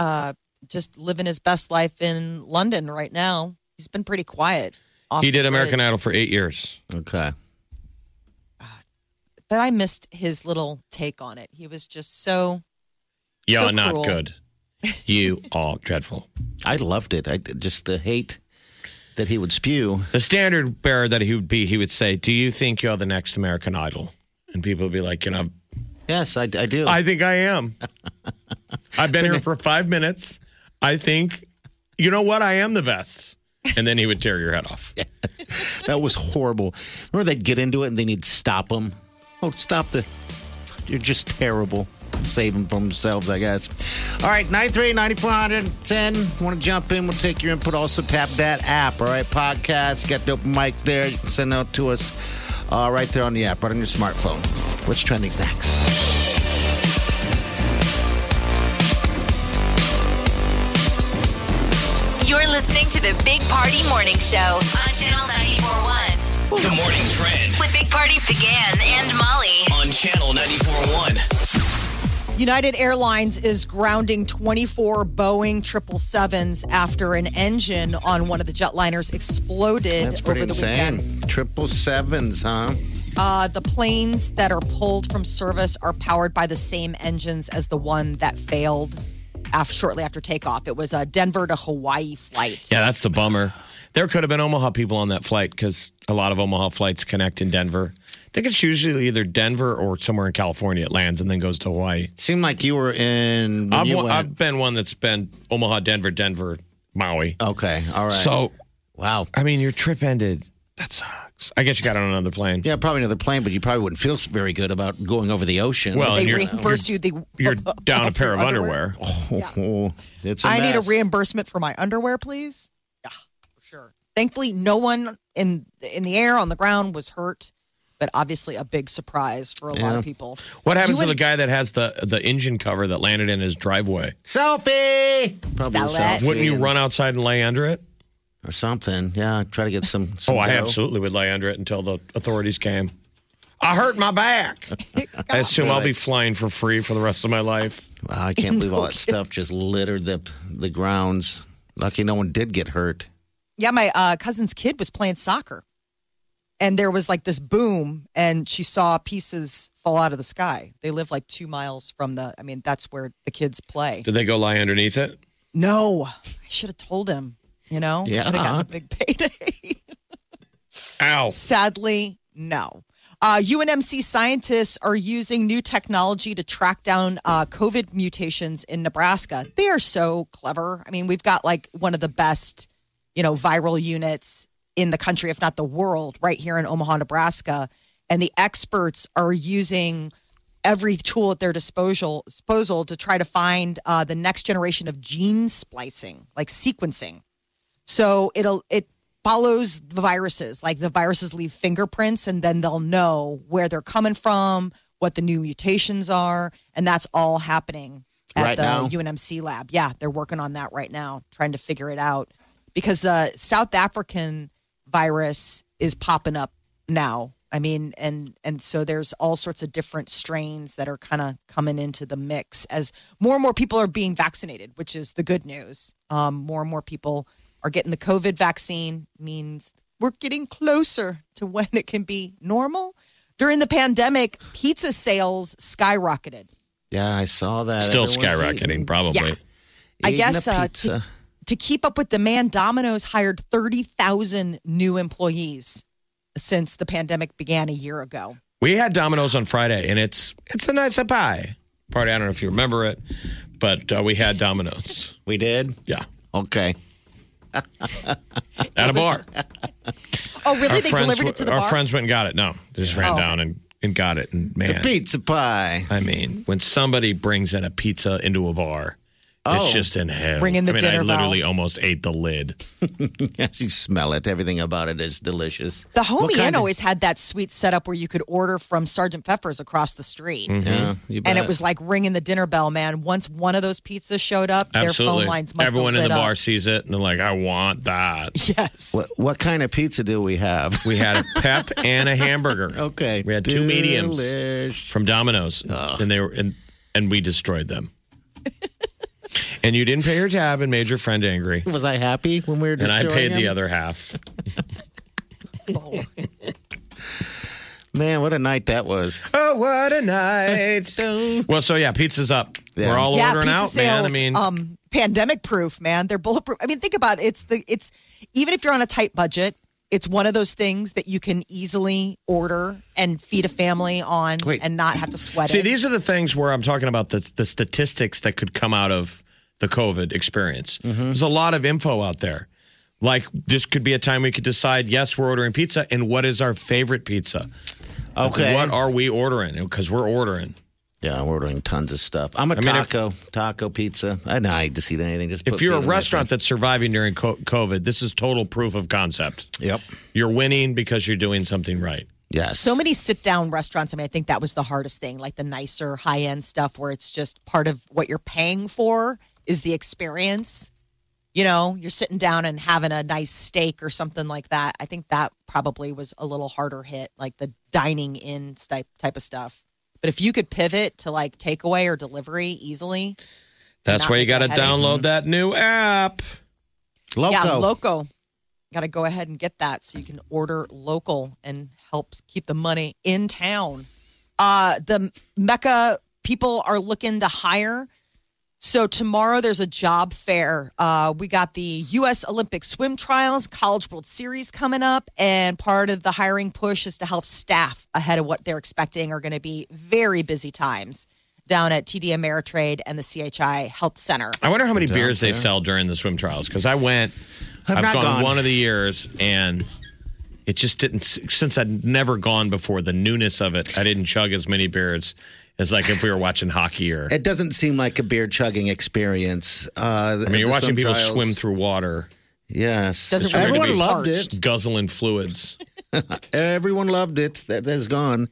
just living his best life in London right now. He's been pretty quiet. He did American Idol for 8 years. Okay. But I missed his little take on it. He was just so so not cruel. Good. You are dreadful. I loved it. I just the hate that he would spew. The standard bearer that he would be, he would say, do you think you're the next American Idol? And people would be like, you know. Yes, I do. I think I am. I've been here for 5 minutes. I think, you know what? I am the best. And then he would tear your head off. Yeah. That was horrible. Remember, they'd get into it and then he'd stop them. Oh, stop the... You're just terrible. Save them from themselves, I guess. All right, 938-9410. Want to jump in? We'll take your input. Also, tap that app, all right? Podcast, got the open mic there. You can send out to us right there on the app, right on your smartphone. What's trending next? You're listening to the Big Party Morning Show on Channel 94.1. The Morning Trend. With Big Party began and Molly. On Channel 94.1. United Airlines is grounding 24 Boeing 777s after an engine on one of the jetliners exploded over the weekend. That's pretty insane. 777s, huh? The planes that are pulled from service are powered by the same engines as the one that failed shortly after takeoff. It was a Denver to Hawaii flight. Yeah, that's the bummer. There could have been Omaha people on that flight because a lot of Omaha flights connect in Denver. I think it's usually either Denver or somewhere in California. It lands and then goes to Hawaii. Seemed like you were in... I've been one that's been Omaha, Denver, Denver, Maui. Okay, all right. So, wow. I mean, your trip ended... That sucks. I guess you got on another plane. Yeah, probably another plane, but you probably wouldn't feel very good about going over the ocean. Well, they reimburse you. You're down a pair of underwear. Oh, yeah. It's a mess. I need a reimbursement for my underwear, please. Yeah, for sure. Thankfully, no one in the air, on the ground, was hurt, but obviously a big surprise for a lot of people. What happens to the guy that has the engine cover that landed in his driveway? Selfie! Probably a selfie. Wouldn't you run outside and lay under it? Or something. Yeah, try to get some I absolutely would lay under it until the authorities came. I hurt my back. I assume I'll be flying for free for the rest of my life. Wow, I can't believe all that stuff just littered the grounds. Lucky no one did get hurt. Yeah, my cousin's kid was playing soccer. And there was like this boom, and she saw pieces fall out of the sky. They live like 2 miles from that's where the kids play. Did they go lie underneath it? No. I should have told him. You know? Yeah. Could have gotten a big payday. Ow. Sadly, no. UNMC scientists are using new technology to track down COVID mutations in Nebraska. They are so clever. I mean, we've got like one of the best, you know, viral units in the country, if not the world, right here in Omaha, Nebraska. And the experts are using every tool at their disposal to try to find the next generation of gene splicing, like sequencing. So it follows the viruses. Like the viruses leave fingerprints, and then they'll know where they're coming from, what the new mutations are. And that's all happening at right the now. UNMC lab. Yeah, they're working on that right now, trying to figure it out. Because the South African virus is popping up now. I mean, and so there's all sorts of different strains that are kind of coming into the mix as more and more people are being vaccinated, which is the good news. More and more people are getting the COVID vaccine, means we're getting closer to when it can be normal. During the pandemic, pizza sales skyrocketed. Yeah, I saw that. Still everyone's skyrocketing, eating, probably. Yeah. I guess to keep up with demand, Domino's hired 30,000 new employees since the pandemic began a year ago. We had Domino's on Friday, and it's a nice pie party. I don't know if you remember it, but we had Domino's. We did? Yeah. Okay. At a bar. Oh, really? They delivered it to the bar? Our friends went and got it. No, they just ran down and got it. And man, the pizza pie. I mean, when somebody brings in a pizza into a bar, it's just in hell. Bring in the dinner bell. I literally almost ate the lid. As you smell it, everything about it is delicious. The Homie Inn always had that sweet setup where you could order from Sergeant Pepper's across the street. Mm-hmm. Yeah, you bet. And it was like ringing the dinner bell, man. Once one of those pizzas showed up, Absolutely. Their phone lines must have lit up. Everyone in the bar sees it, and they're like, I want that. Yes. What kind of pizza do we have? We had a pep and a hamburger. Okay. We had two mediums from Domino's, and we destroyed them. And you didn't pay your tab and made your friend angry. Was I happy when we were destroying him? And I paid the other half. Oh. Man, what a night that was. Oh, what a night. Well, so yeah, pizza's up. Yeah. We're all ordering pizza out, sales, man. I mean, pandemic proof, man. They're bulletproof. I mean, think about it. It's even if you're on a tight budget, it's one of those things that you can easily order and feed a family on and not have to sweat it. See, these are the things where I'm talking about the statistics that could come out of the COVID experience. Mm-hmm. There's a lot of info out there. Like, this could be a time we could decide, yes, we're ordering pizza, and what is our favorite pizza? Okay. What are we ordering? Because we're ordering. Yeah, I'm ordering tons of stuff. I'm a taco pizza. I don't need to see anything. Just if you're a restaurant that's surviving during COVID, this is total proof of concept. Yep. You're winning because you're doing something right. Yes. So many sit-down restaurants. I mean, I think that was the hardest thing, like the nicer high-end stuff where it's just part of what you're paying for is the experience. You know, you're sitting down and having a nice steak or something like that. I think that probably was a little harder hit, like the dining in type of stuff. But if you could pivot to like takeaway or delivery easily. That's why you got to download that new app. Loco. Yeah, Loco. Got to go ahead and get that so you can order local and help keep the money in town. The Mecca people are looking to hire. So tomorrow there's a job fair. We got the U.S. Olympic swim trials, College World Series coming up. And part of the hiring push is to help staff ahead of what they're expecting are going to be very busy times down at TD Ameritrade and the CHI Health Center. I wonder how many beers they sell during the swim trials. Because I went, I've gone one of the years and it just didn't, since I'd never gone before, the newness of it, I didn't chug as many beers. It's like if we were watching hockey or... It doesn't seem like a beer-chugging experience. I mean, you're watching people swim through water. Yes. Everyone loved it. Guzzling fluids. Everyone loved it. That's gone.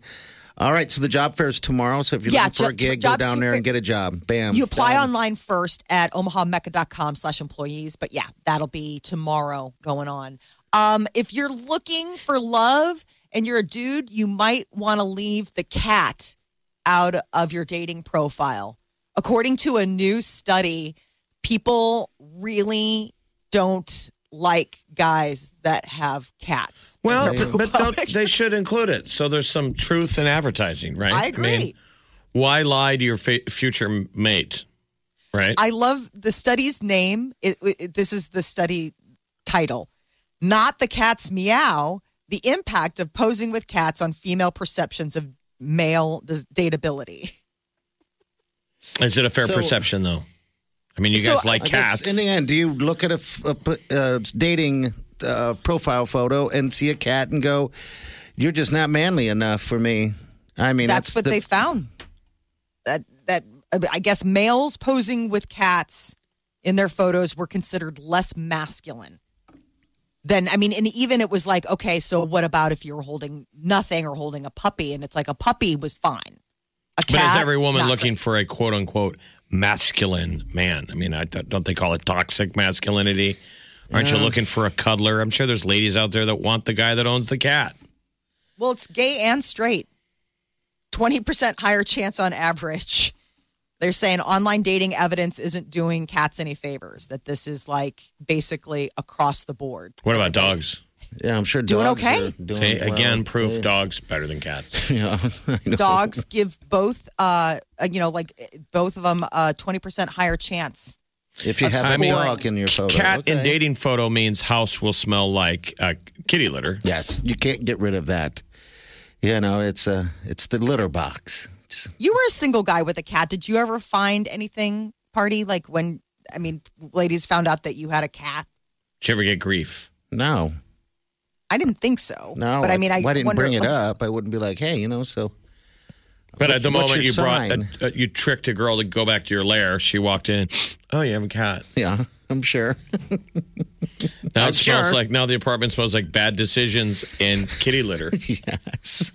All right, so the job fair is tomorrow. So if you're looking for a gig, go down there and get a job. Bam. You apply online first at OmahaMecca.com/employees. But yeah, that'll be tomorrow going on. If you're looking for love and you're a dude, you might want to leave the cat out of your dating profile. According to a new study, people really don't like guys that have cats. Well, but they should include it. So there's some truth in advertising, right? I agree. I mean, why lie to your future mate, right? I love the study's name. This is the study title. Not the Cat's Meow, the impact of posing with cats on female perceptions of male dateability. Is it a fair perception, though? I mean, you guys like cats. In the end, do you look at a dating profile photo and see a cat and go, you're just not manly enough for me? I mean, that's what they found. That I guess males posing with cats in their photos were considered less masculine. Then, I mean, and even it was like, okay, so what about if you were holding nothing or holding a puppy? And it's like a puppy was fine. But is every woman looking for a quote unquote masculine man? I mean, don't they call it toxic masculinity? Aren't you looking for a cuddler? I'm sure there's ladies out there that want the guy that owns the cat. Well, it's gay and straight. 20% higher chance on average. They're saying online dating evidence isn't doing cats any favors, that this is like basically across the board. What about dogs? Yeah, I'm sure doing dogs okay? are doing okay. Well. Again, proof dogs better than cats. Yeah, dogs give both, both of them a 20% higher chance. If you have a dog in your photo. Cat in dating photo means house will smell like kitty litter. Yes, you can't get rid of that. You know, it's the litter box. You were a single guy with a cat. Did you ever find anything, Party? Like ladies found out that you had a cat? Did you ever get grief? No. I didn't think so. No. But I didn't bring it up. I wouldn't be like, hey, you know, so. But at the moment you you tricked a girl to go back to your lair. She walked in. Oh, you have a cat. Yeah, I'm sure. Now the apartment smells like bad decisions and kitty litter. Yes.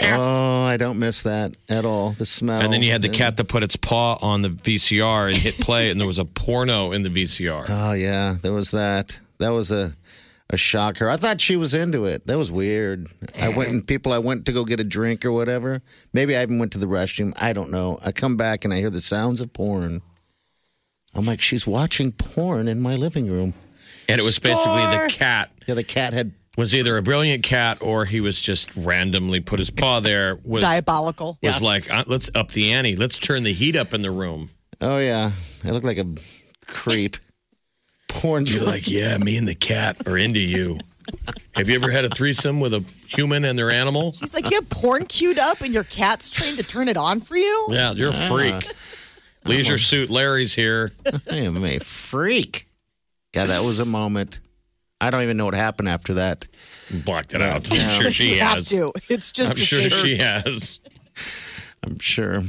Oh, I don't miss that at all. The smell. And then you had the cat that put its paw on the VCR and hit play, and there was a porno in the VCR. Oh, yeah. There was that. That was a shocker. I thought she was into it. That was weird. I went to go get a drink or whatever. Maybe I even went to the restroom. I don't know. I come back and I hear the sounds of porn. I'm like, she's watching porn in my living room. And it was basically the cat. Yeah, the cat was either a brilliant cat or he was just randomly put his paw there. Diabolical. Was like, let's up the ante. Let's turn the heat up in the room. Oh, yeah. I look like a creep. Porn. You're like, yeah, me and the cat are into you. Have you ever had a threesome with a human and their animal? She's like, you have porn queued up and your cat's trained to turn it on for you? Yeah, you're a freak. Leisure Suit Larry's here. I am a freak. God, that was a moment. I don't even know what happened after that. Blocked it out. I'm sure she has. You have to. It's just I'm sure she has. I'm sure.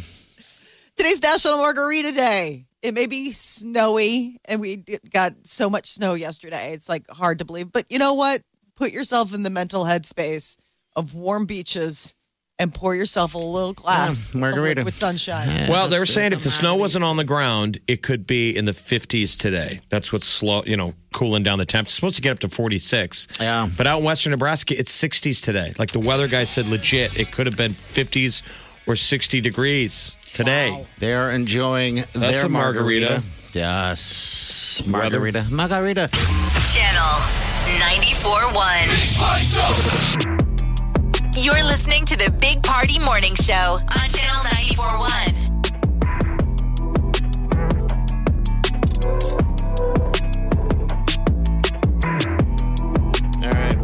Today's National Margarita Day. It may be snowy, and we got so much snow yesterday. It's like hard to believe. But you know what? Put yourself in the mental headspace of warm beaches and pour yourself a little glass margarita with sunshine. Yeah, well, they were saying if the snow wasn't on the ground, it could be in the 50s today. That's what's slow, cooling down the temps. It's supposed to get up to 46. Yeah. But out in western Nebraska, it's 60s today. Like the weather guy said, legit, it could have been 50s or 60 degrees today. Wow. They're enjoying their margarita. Yes. Margarita. Channel 94.1. You're listening to the Big Party Morning Show on Channel 94.1. All right.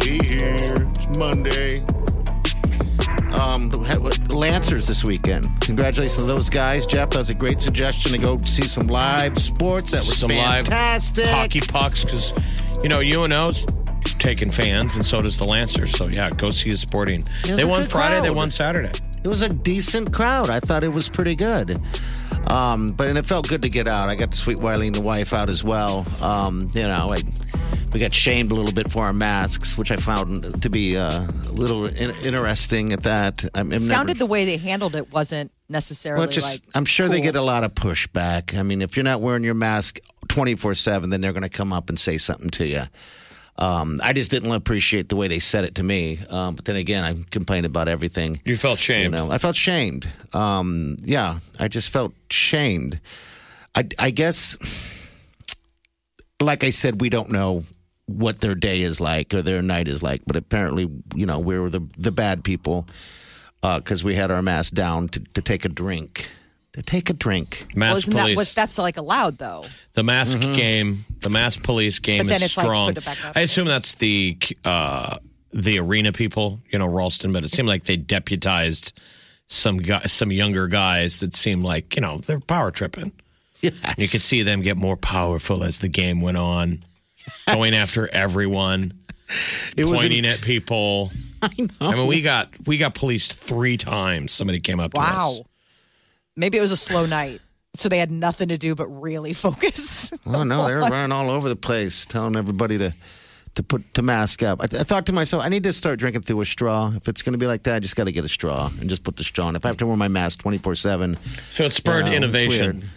We here. It's Monday. Lancers this weekend. Congratulations to those guys. Jeff, that was a great suggestion to go see some live sports. That was fantastic. Live hockey pucks because, UNO's taking fans, and so does the Lancers. So, yeah, go see his sporting. They won Friday. Crowd. They won Saturday. It was a decent crowd. I thought it was pretty good. But it felt good to get out. I got the sweet Wiley and the wife out as well. We got shamed a little bit for our masks, which I found to be a little interesting at that. It sounded the way they handled it wasn't necessarily I'm sure cool. They get a lot of pushback. I mean, if you're not wearing your mask 24/7, then they're going to come up and say something to you. I just didn't appreciate the way they said it to me. But then again, I complained about everything. You felt shamed. I felt shamed. I just felt shamed. I guess, like I said, we don't know what their day is like or their night is like. But apparently, we were the bad people because we had our mask down to take a drink. Mask police. That's like allowed, though. The mask game, the mask police game is strong. I assume that's the arena people, Ralston. But it seemed like they deputized some younger guys that seemed like, they're power tripping. Yes. You could see them get more powerful as the game went on, going after everyone, pointing at people. I know. I mean, we got policed 3 times. Somebody came up to us. Wow. Maybe it was a slow night, so they had nothing to do but really focus. Oh, no, they were running all over the place, telling everybody to to mask up. I thought to myself, I need to start drinking through a straw. If it's going to be like that, I just got to get a straw and just put the straw in. If I have to wear my mask 24/7, so it spurred innovation.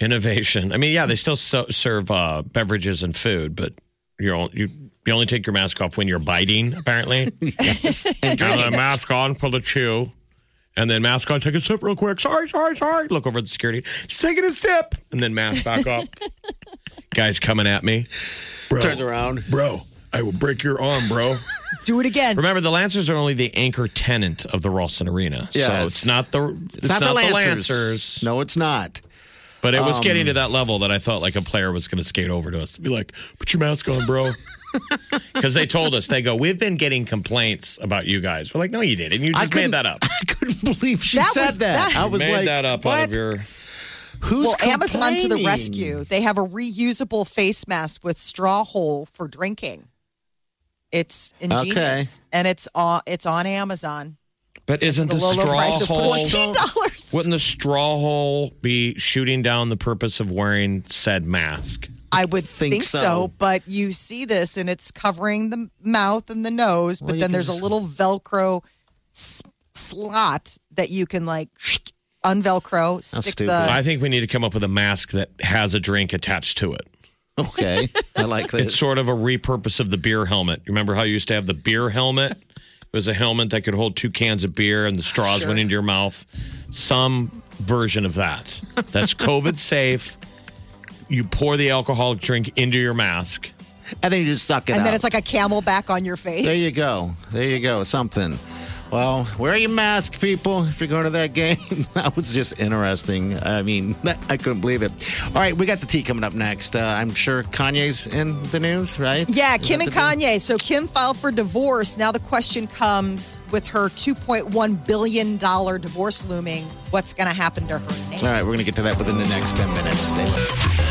Innovation. I mean, yeah, they still serve beverages and food, but you only take your mask off when you're biting, apparently. Yes. And then mask on for the chew. And then mask on, take a sip real quick. Sorry. Look over at the security. Just taking a sip. And then mask back up. Guy's coming at me. Bro, turn around. Bro, I will break your arm, bro. Do it again. Remember, the Lancers are only the anchor tenant of the Ralston Arena. Yeah, so it's not the Lancers. No, it's not. But it was getting to that level that I thought like a player was going to skate over to us and be like, put your mask on, bro. Because they told us, they go, we've been getting complaints about you guys. We're like, no, you didn't. You just made that up. I couldn't believe she said that. I was like, that up what? Out of your... Who's Amazon to the rescue. They have a reusable face mask with straw hole for drinking. It's ingenious. Okay. And it's on Amazon. But isn't the straw hole... $14. Wouldn't the straw hole be shooting down the purpose of wearing said mask? I would think so, but you see this and it's covering the mouth and the nose, but then there's a little Velcro slot that you can like unvelcro, stick the... I think we need to come up with a mask that has a drink attached to it. Okay, I like this. It's sort of a repurpose of the beer helmet. Remember how you used to have the beer helmet? It was a helmet that could hold 2 cans of beer and the straws went into your mouth. Some version of that. That's COVID safe. You pour the alcoholic drink into your mask. And then you just suck it out. And then it's like a camel back on your face. There you go. There you go. Something. Well, wear your mask, people, if you're going to that game. That was just interesting. I mean, I couldn't believe it. All right, we got the tea coming up next. I'm sure Kanye's in the news, right? Yeah, Kim and Kanye. So Kim filed for divorce. Now the question comes with her $2.1 billion divorce looming. What's going to happen to her name? All right, we're going to get to that within the next 10 minutes. Stay with us.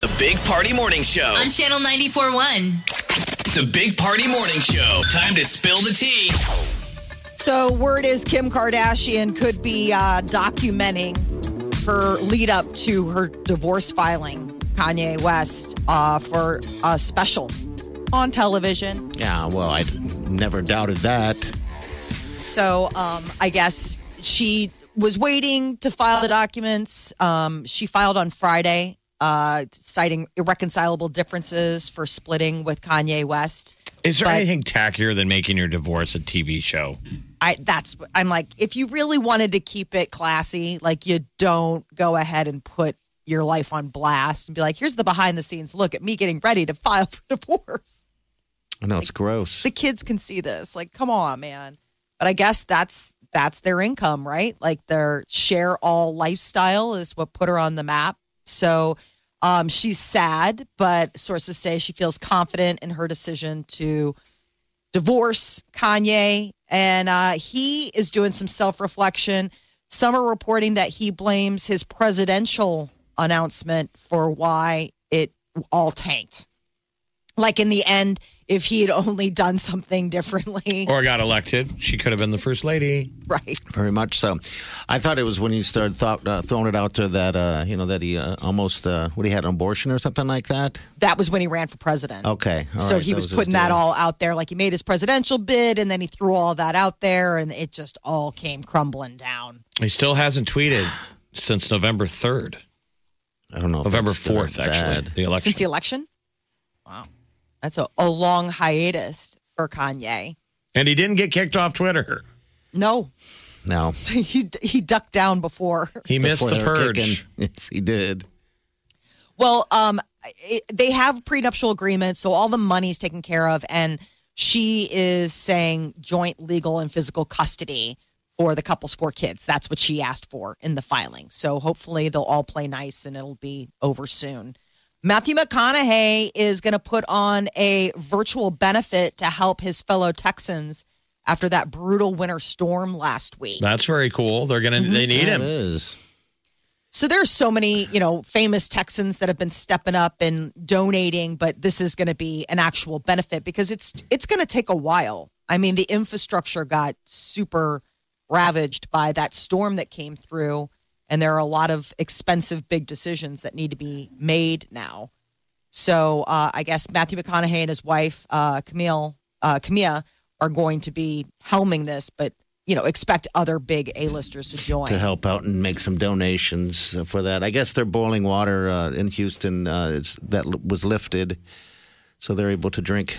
The Big Party Morning Show. On Channel 94.1. The Big Party Morning Show. Time to spill the tea. So word is Kim Kardashian could be documenting her lead up to her divorce filing, Kanye West, for a special on television. Yeah, well, I never doubted that. So I guess she was waiting to file the documents. She filed on Friday. Citing irreconcilable differences for splitting with Kanye West. Is there anything tackier than making your divorce a TV show? I'm like, if you really wanted to keep it classy, like you don't go ahead and put your life on blast and be like, here's the behind the scenes look at me getting ready to file for divorce. I know, like, it's gross. The kids can see this. Like, come on, man. But I guess that's their income, right? Like their share all lifestyle is what put her on the map. So she's sad, but sources say she feels confident in her decision to divorce Kanye. And he is doing some self-reflection. Some are reporting that he blames his presidential announcement for why it all tanked. Like in the end, if he had only done something differently. Or got elected. She could have been the first lady. Right. Very much so. I thought it was when he started throwing it out there that, that he almost he had an abortion or something like that. That was when he ran for president. Okay. All so right. He was putting that all out there. Like he made his presidential bid and then he threw all that out there and it just all came crumbling down. He still hasn't tweeted since November 3rd. I don't know. November 4th, actually. The election. Since the election? Wow. That's a long hiatus for Kanye. And he didn't get kicked off Twitter. No. He ducked down before. He missed the purge. Yes, he did. Well, they have prenuptial agreements, so all the money's taken care of, and she is saying joint legal and physical custody for the couple's 4 kids. That's what she asked for in the filing. So hopefully they'll all play nice and it'll be over soon. Matthew McConaughey is going to put on a virtual benefit to help his fellow Texans after that brutal winter storm last week. That's very cool. They're going to they need him. It is. So there's so many, you know, famous Texans that have been stepping up and donating, but this is going to be an actual benefit because it's going to take a while. I mean, the infrastructure got super ravaged by that storm that came through. And there are a lot of expensive, big decisions that need to be made now. So I guess Matthew McConaughey and his wife, Camille, are going to be helming this. But, you know, expect other big A-listers to join. To help out and make some donations for that. I guess their boiling water in Houston that was lifted. So they're able to drink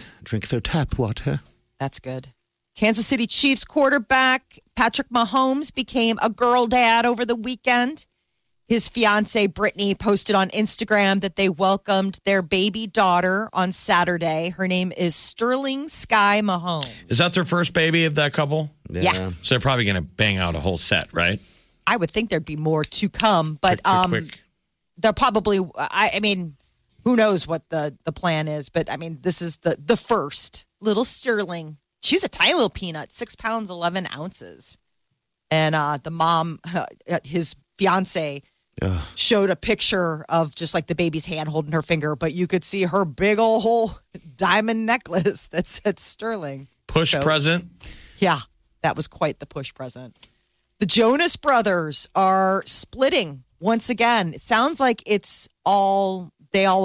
their tap water. That's good. Kansas City Chiefs quarterback Patrick Mahomes became a girl dad over the weekend. His fiancee, Brittany, posted on Instagram that they welcomed their baby daughter on Saturday. Her name is Sterling Sky Mahomes. Is that their first baby of that couple? Yeah. So they're probably going to bang out a whole set, right? I would think there'd be more to come, but quick. They're probably, I mean, who knows what the plan is, but I mean, this is the first little Sterling. She's a tiny little peanut, 6 pounds, 11 ounces. And the mom, his fiance, showed a picture of just like the baby's hand holding her finger, but you could see her big old whole diamond necklace that said Sterling. Push present? Yeah, that was quite the push present. The Jonas Brothers are splitting once again. It sounds like they all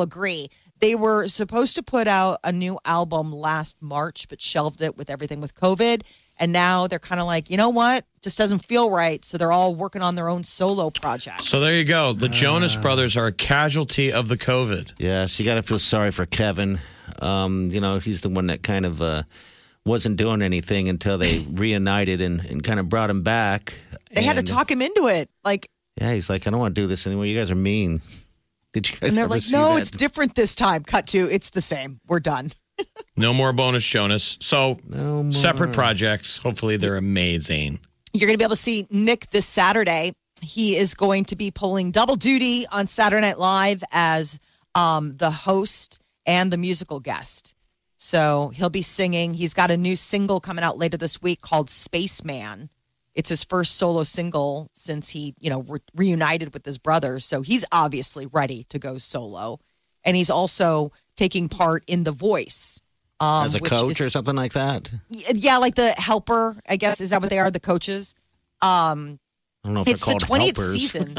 agree. They were supposed to put out a new album last March, but shelved it with everything with COVID. And now they're kind of like, you know what? Just doesn't feel right. So they're all working on their own solo projects. So there you go. The Jonas Brothers are a casualty of the COVID. Yes, you got to feel sorry for Kevin. You know, he's the one that kind of wasn't doing anything until they reunited and kind of brought him back. They had to talk him into it. Yeah, he's like, I don't want to do this anymore. You guys are mean. Did you guys and they're like, no, that? It's different this time. Cut to, it's the same. We're done. No more bonus, Jonas. So separate projects. Hopefully they're amazing. You're going to be able to see Nick this Saturday. He is going to be pulling double duty on Saturday Night Live as the host and the musical guest. So he'll be singing. He's got a new single coming out later this week called Spaceman. It's his first solo single since he, reunited with his brother. So he's obviously ready to go solo. And he's also taking part in The Voice. As a coach or something like that? Yeah, like the helper, I guess. Is that what they are, the coaches? I don't know if it's called the 20th helpers. Season.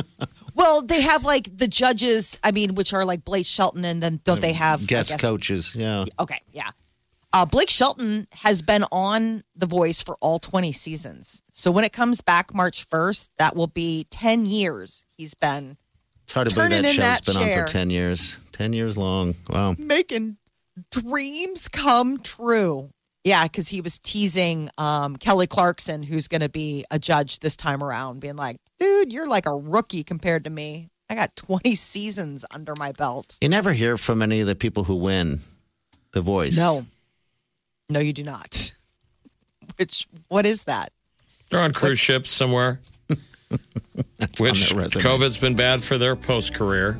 Well, they have like the judges, which are like Blake Shelton, and then they have guest coaches? Yeah. Okay, yeah. Blake Shelton has been on The Voice for all 20 seasons. So when it comes back March 1st, that will be 10 years he's been. It's hard to believe that show's been on for 10 years. 10 years long. Wow. Making dreams come true. Yeah, because he was teasing Kelly Clarkson, who's going to be a judge this time around, being like, dude, you're like a rookie compared to me. I got 20 seasons under my belt. You never hear from any of the people who win The Voice. No, you do not. What is that? They're on cruise ships somewhere. Which COVID's been bad for their post career.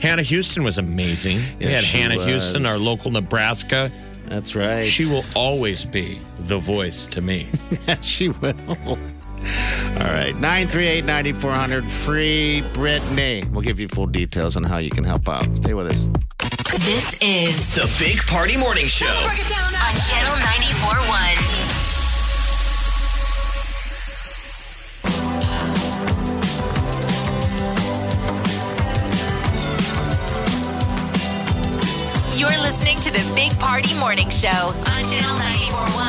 Hannah Houston was amazing. Yes, we had Hannah Houston, our local Nebraska. That's right. She will always be the voice to me. She will. All right. 938-9400. Free Brittany. We'll give you full details on how you can help out. Stay with us. This is The Big Party Morning Show on Channel 94.1. You're listening to The Big Party Morning Show on Channel 94.1. All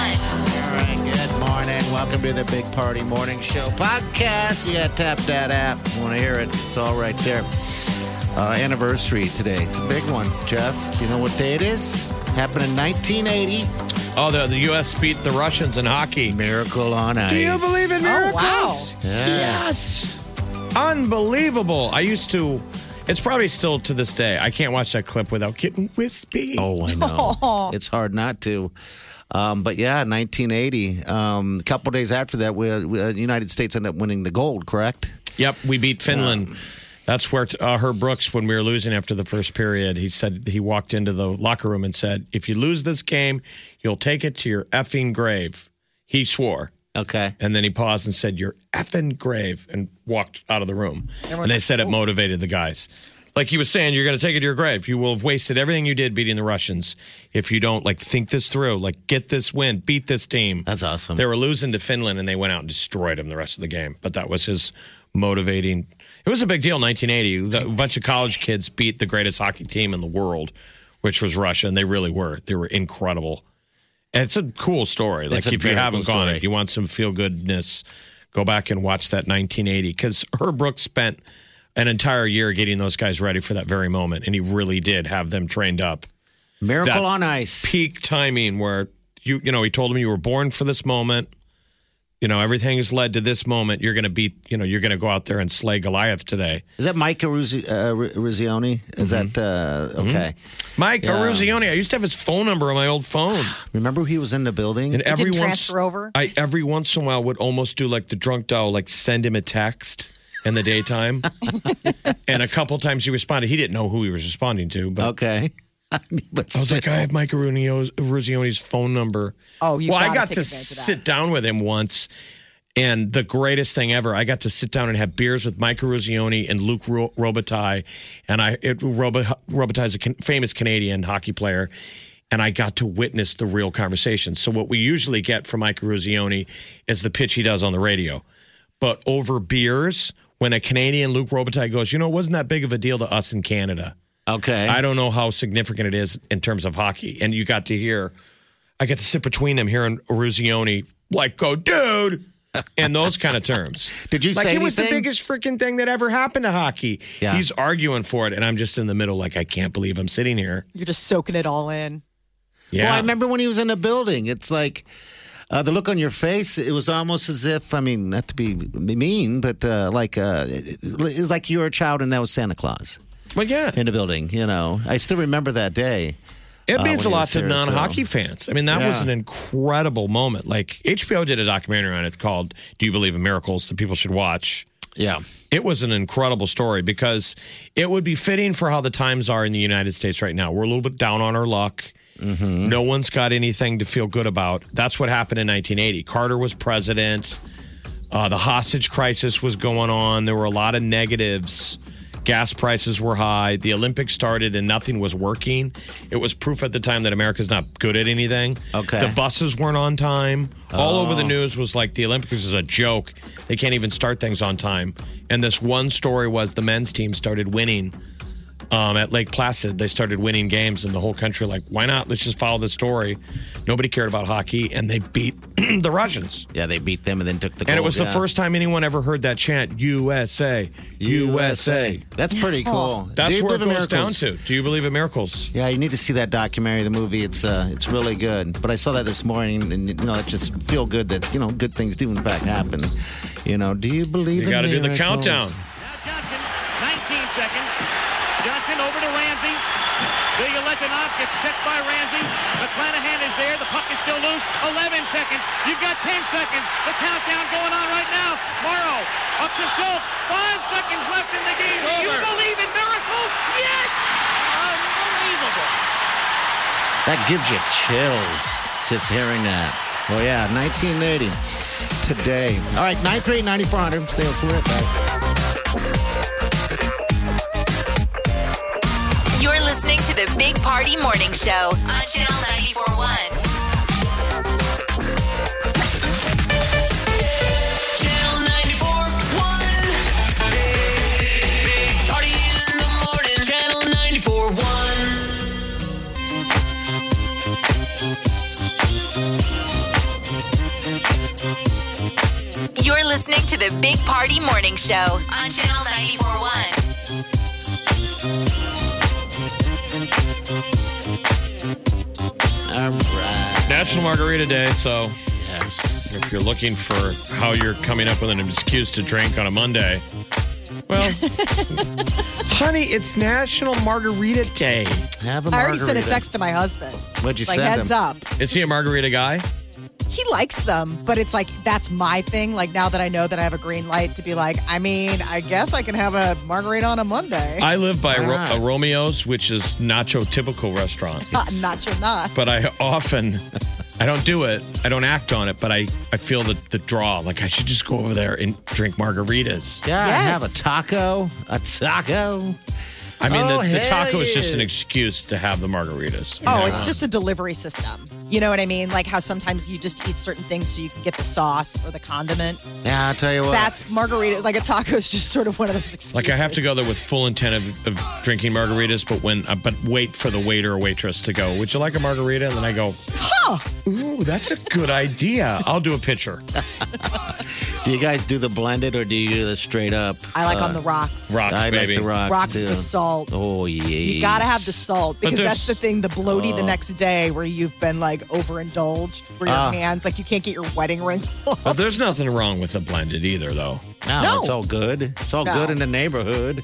right, good morning. Welcome to The Big Party Morning Show podcast. Yeah, tap that app. Want to hear it? It's all right there. Anniversary today. It's a big one, Jeff. Do you know what day it is? Happened in 1980. Oh, the U.S. beat the Russians in hockey. Miracle on ice. Do you believe in miracles? Oh, wow. Yes. Unbelievable. I used to... It's probably still to this day. I can't watch that clip without getting wispy. Oh, I know. Oh. It's hard not to. But yeah, 1980. A couple days after that, the United States ended up winning the gold, correct? Yep, we beat Finland. That's where Herb Brooks, when we were losing after the first period, he said he walked into the locker room and said, if you lose this game, you'll take it to your effing grave. He swore. Okay. And then he paused and said, you're effing grave, and walked out of the room. And they said it motivated the guys. Like he was saying, you're going to take it to your grave. You will have wasted everything you did beating the Russians if you don't, think this through. Get this win. Beat this team. That's awesome. They were losing to Finland, and they went out and destroyed them the rest of the game. But that was his motivating. It was a big deal in 1980. A bunch of college kids beat the greatest hockey team in the world, which was Russia, and they really were. They were incredible. And it's a cool story. If you haven't gone it, you want some feel-goodness, go back and watch that 1980. Because Herb Brooks spent an entire year getting those guys ready for that very moment, and he really did have them trained up. Miracle that on ice. Peak timing where, he told them you were born for this moment. Everything has led to this moment. You're going to beat, you're going to go out there and slay Goliath today. Is that Mike Eruzione? Is that, okay. Mm-hmm. Mike Eruzione. I used to have his phone number on my old phone. Remember he was in the building? And every transfer over? Every once in a while would almost do the drunk doll, send him a text in the daytime. And a couple times he responded. He didn't know who he was responding to. But okay. I was I have Mike Eruzione's phone number. Oh, you I got to sit down with him once, and the greatest thing ever, I got to sit down and have beers with Mike Eruzione and Luke Robitaille, and Robitaille is a famous Canadian hockey player, and I got to witness the real conversation. So what we usually get from Mike Eruzione is the pitch he does on the radio, but over beers, when a Canadian Luke Robitaille goes, it wasn't that big of a deal to us in Canada. Okay. I don't know how significant it is in terms of hockey. And you got to hear, I got to sit between them hearing Eruzione, go, dude, in those kind of terms. Did you say anything? It was the biggest freaking thing that ever happened to hockey. Yeah. He's arguing for it, and I'm just in the middle I can't believe I'm sitting here. You're just soaking it all in. Yeah. Well, I remember when he was in the building. It's the look on your face, it was almost as if, not to be mean, but it was like you were a child and that was Santa Claus. But yeah. In the building, I still remember that day. It means a lot to non-hockey fans. That was an incredible moment. HBO did a documentary on it called Do You Believe in Miracles that people should watch. Yeah. It was an incredible story because it would be fitting for how the times are in the United States right now. We're a little bit down on our luck. Mm-hmm. No one's got anything to feel good about. That's what happened in 1980. Carter was president. The hostage crisis was going on. There were a lot of negatives. Gas prices were high. The Olympics started and nothing was working. It was proof at the time that America's not good at anything. Okay. The buses weren't on time. Oh. All over the news was the Olympics is a joke. They can't even start things on time. And this one story was the men's team started winning at Lake Placid. They started winning games in the whole country. Why not? Let's just follow the story. Nobody cared about hockey, and they beat the Russians. Yeah, they beat them and then took the gold. And it was the first time anyone ever heard that chant, USA, USA. That's pretty cool. That's where it goes down to. Do you believe in miracles? Yeah, you need to see that documentary, the movie. It's really good. But I saw that this morning, and, it just feel good that, good things do, in fact, happen. Do you believe in miracles? You got to do the countdown. Now Johnson, 19 seconds. Johnson over to Ramsey. Villalekinoff gets checked by Ramsey. McClanahan is there. The puck is still loose. 11 seconds. You've got 10 seconds. The countdown going on right now. Morrow up to Schultz. 5 seconds left in the game. Do you believe in miracles? Yes! Unbelievable. That gives you chills just hearing that. Oh, yeah, 1980 today. All right, 93-9400. Stay with us. You're listening to the Big Party Morning Show on Channel 94.1. Channel 94.1. Big Party in the morning. Channel 94.1. You're listening to the Big Party Morning Show on Channel 94.1. All right. National Margarita Day, so yes. If you're looking for how you're coming up with an excuse to drink on a Monday, well, honey, it's National Margarita Day. Have a margarita. I already sent a text to my husband. What'd you say? Like, heads up. Is he a margarita guy? He likes them, but it's like, that's my thing. Like, now that I know that I have a green light to be like, I mean, I guess I can have a margarita on a Monday. I live by a Romeo's, which is nacho typical restaurant. Nacho not. But I often, I don't do it. I don't act on it, but I feel the draw. Like, I should just go over there and drink margaritas. Yeah, yes. Have a taco. I mean, the taco is just an excuse to have the margaritas. Oh, it's just a delivery system. You know what I mean? Like how sometimes you just eat certain things so you can get the sauce or the condiment. Yeah, I'll tell you what. That's margarita. Like a taco is just sort of one of those excuses. Like I have to go there with full intent of drinking margaritas, but wait for the waiter or waitress to go, would you like a margarita? And then I go, ooh, that's a good idea. I'll do a pitcher. Do you guys do the blended or do you do the straight up? I like on the rocks. Rocks, baby. Like the rocks too. With salt. Oh, yeah. You got to have the salt because that's the thing, the bloaty the next day where you've been like overindulged for your hands. Like you can't get your wedding ring off. But there's nothing wrong with the blended either, though. No. It's all good. It's all good in the neighborhood.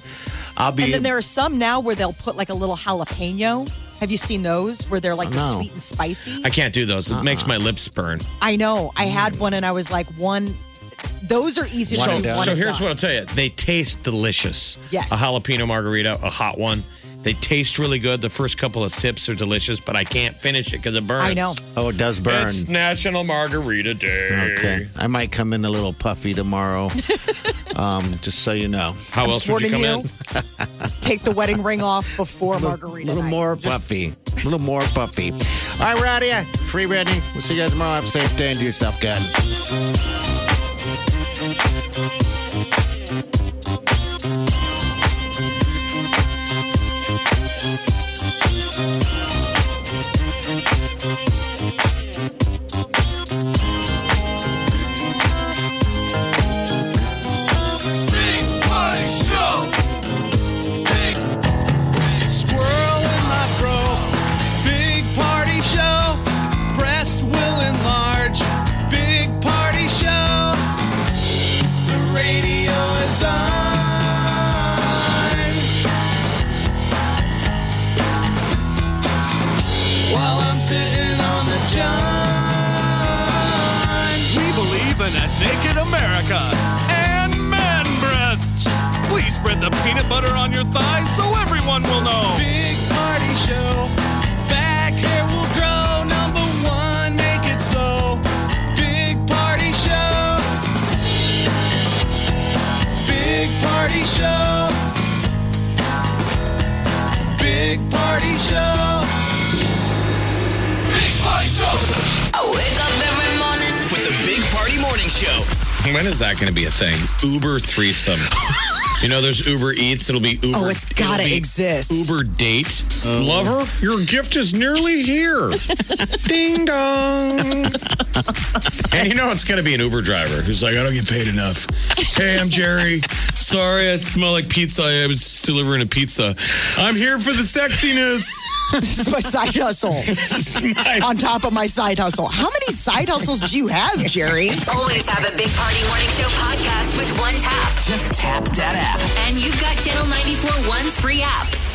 And then there are some now where they'll put like a little jalapeno. Have you seen those where they're like the sweet and spicy? I can't do those. It makes my lips burn. I know. I had one and I was like those are easy to do. So here's what I'll tell you. They taste delicious. Yes. A jalapeno margarita, a hot one. They taste really good. The first couple of sips are delicious, but I can't finish it because it burns. I know. Oh, it does burn. It's National Margarita Day. Okay. I might come in a little puffy tomorrow, just so you know. How I'm else would you come in? Take the wedding ring off before margarita. A little more puffy. All right, we're out of here. Free Brittany. We'll see you guys tomorrow. Have a safe day and do yourself good. When is that going to be a thing? Uber threesome. You know, there's Uber Eats. It'll be Uber. Oh, it's got to exist. Uber date. Oh. Lover, your gift is nearly here. Ding dong. And you know it's going to be an Uber driver who's like, I don't get paid enough. Hey, I'm Jerry. Sorry, I smell like pizza. I was delivering a pizza. I'm here for the sexiness. This is my side hustle. On top of my side hustle. How many side hustles do you have, Jerry? Always have a Big Party Morning Show podcast with one tap. Just tap that app. And you've got Channel 94.1's free app.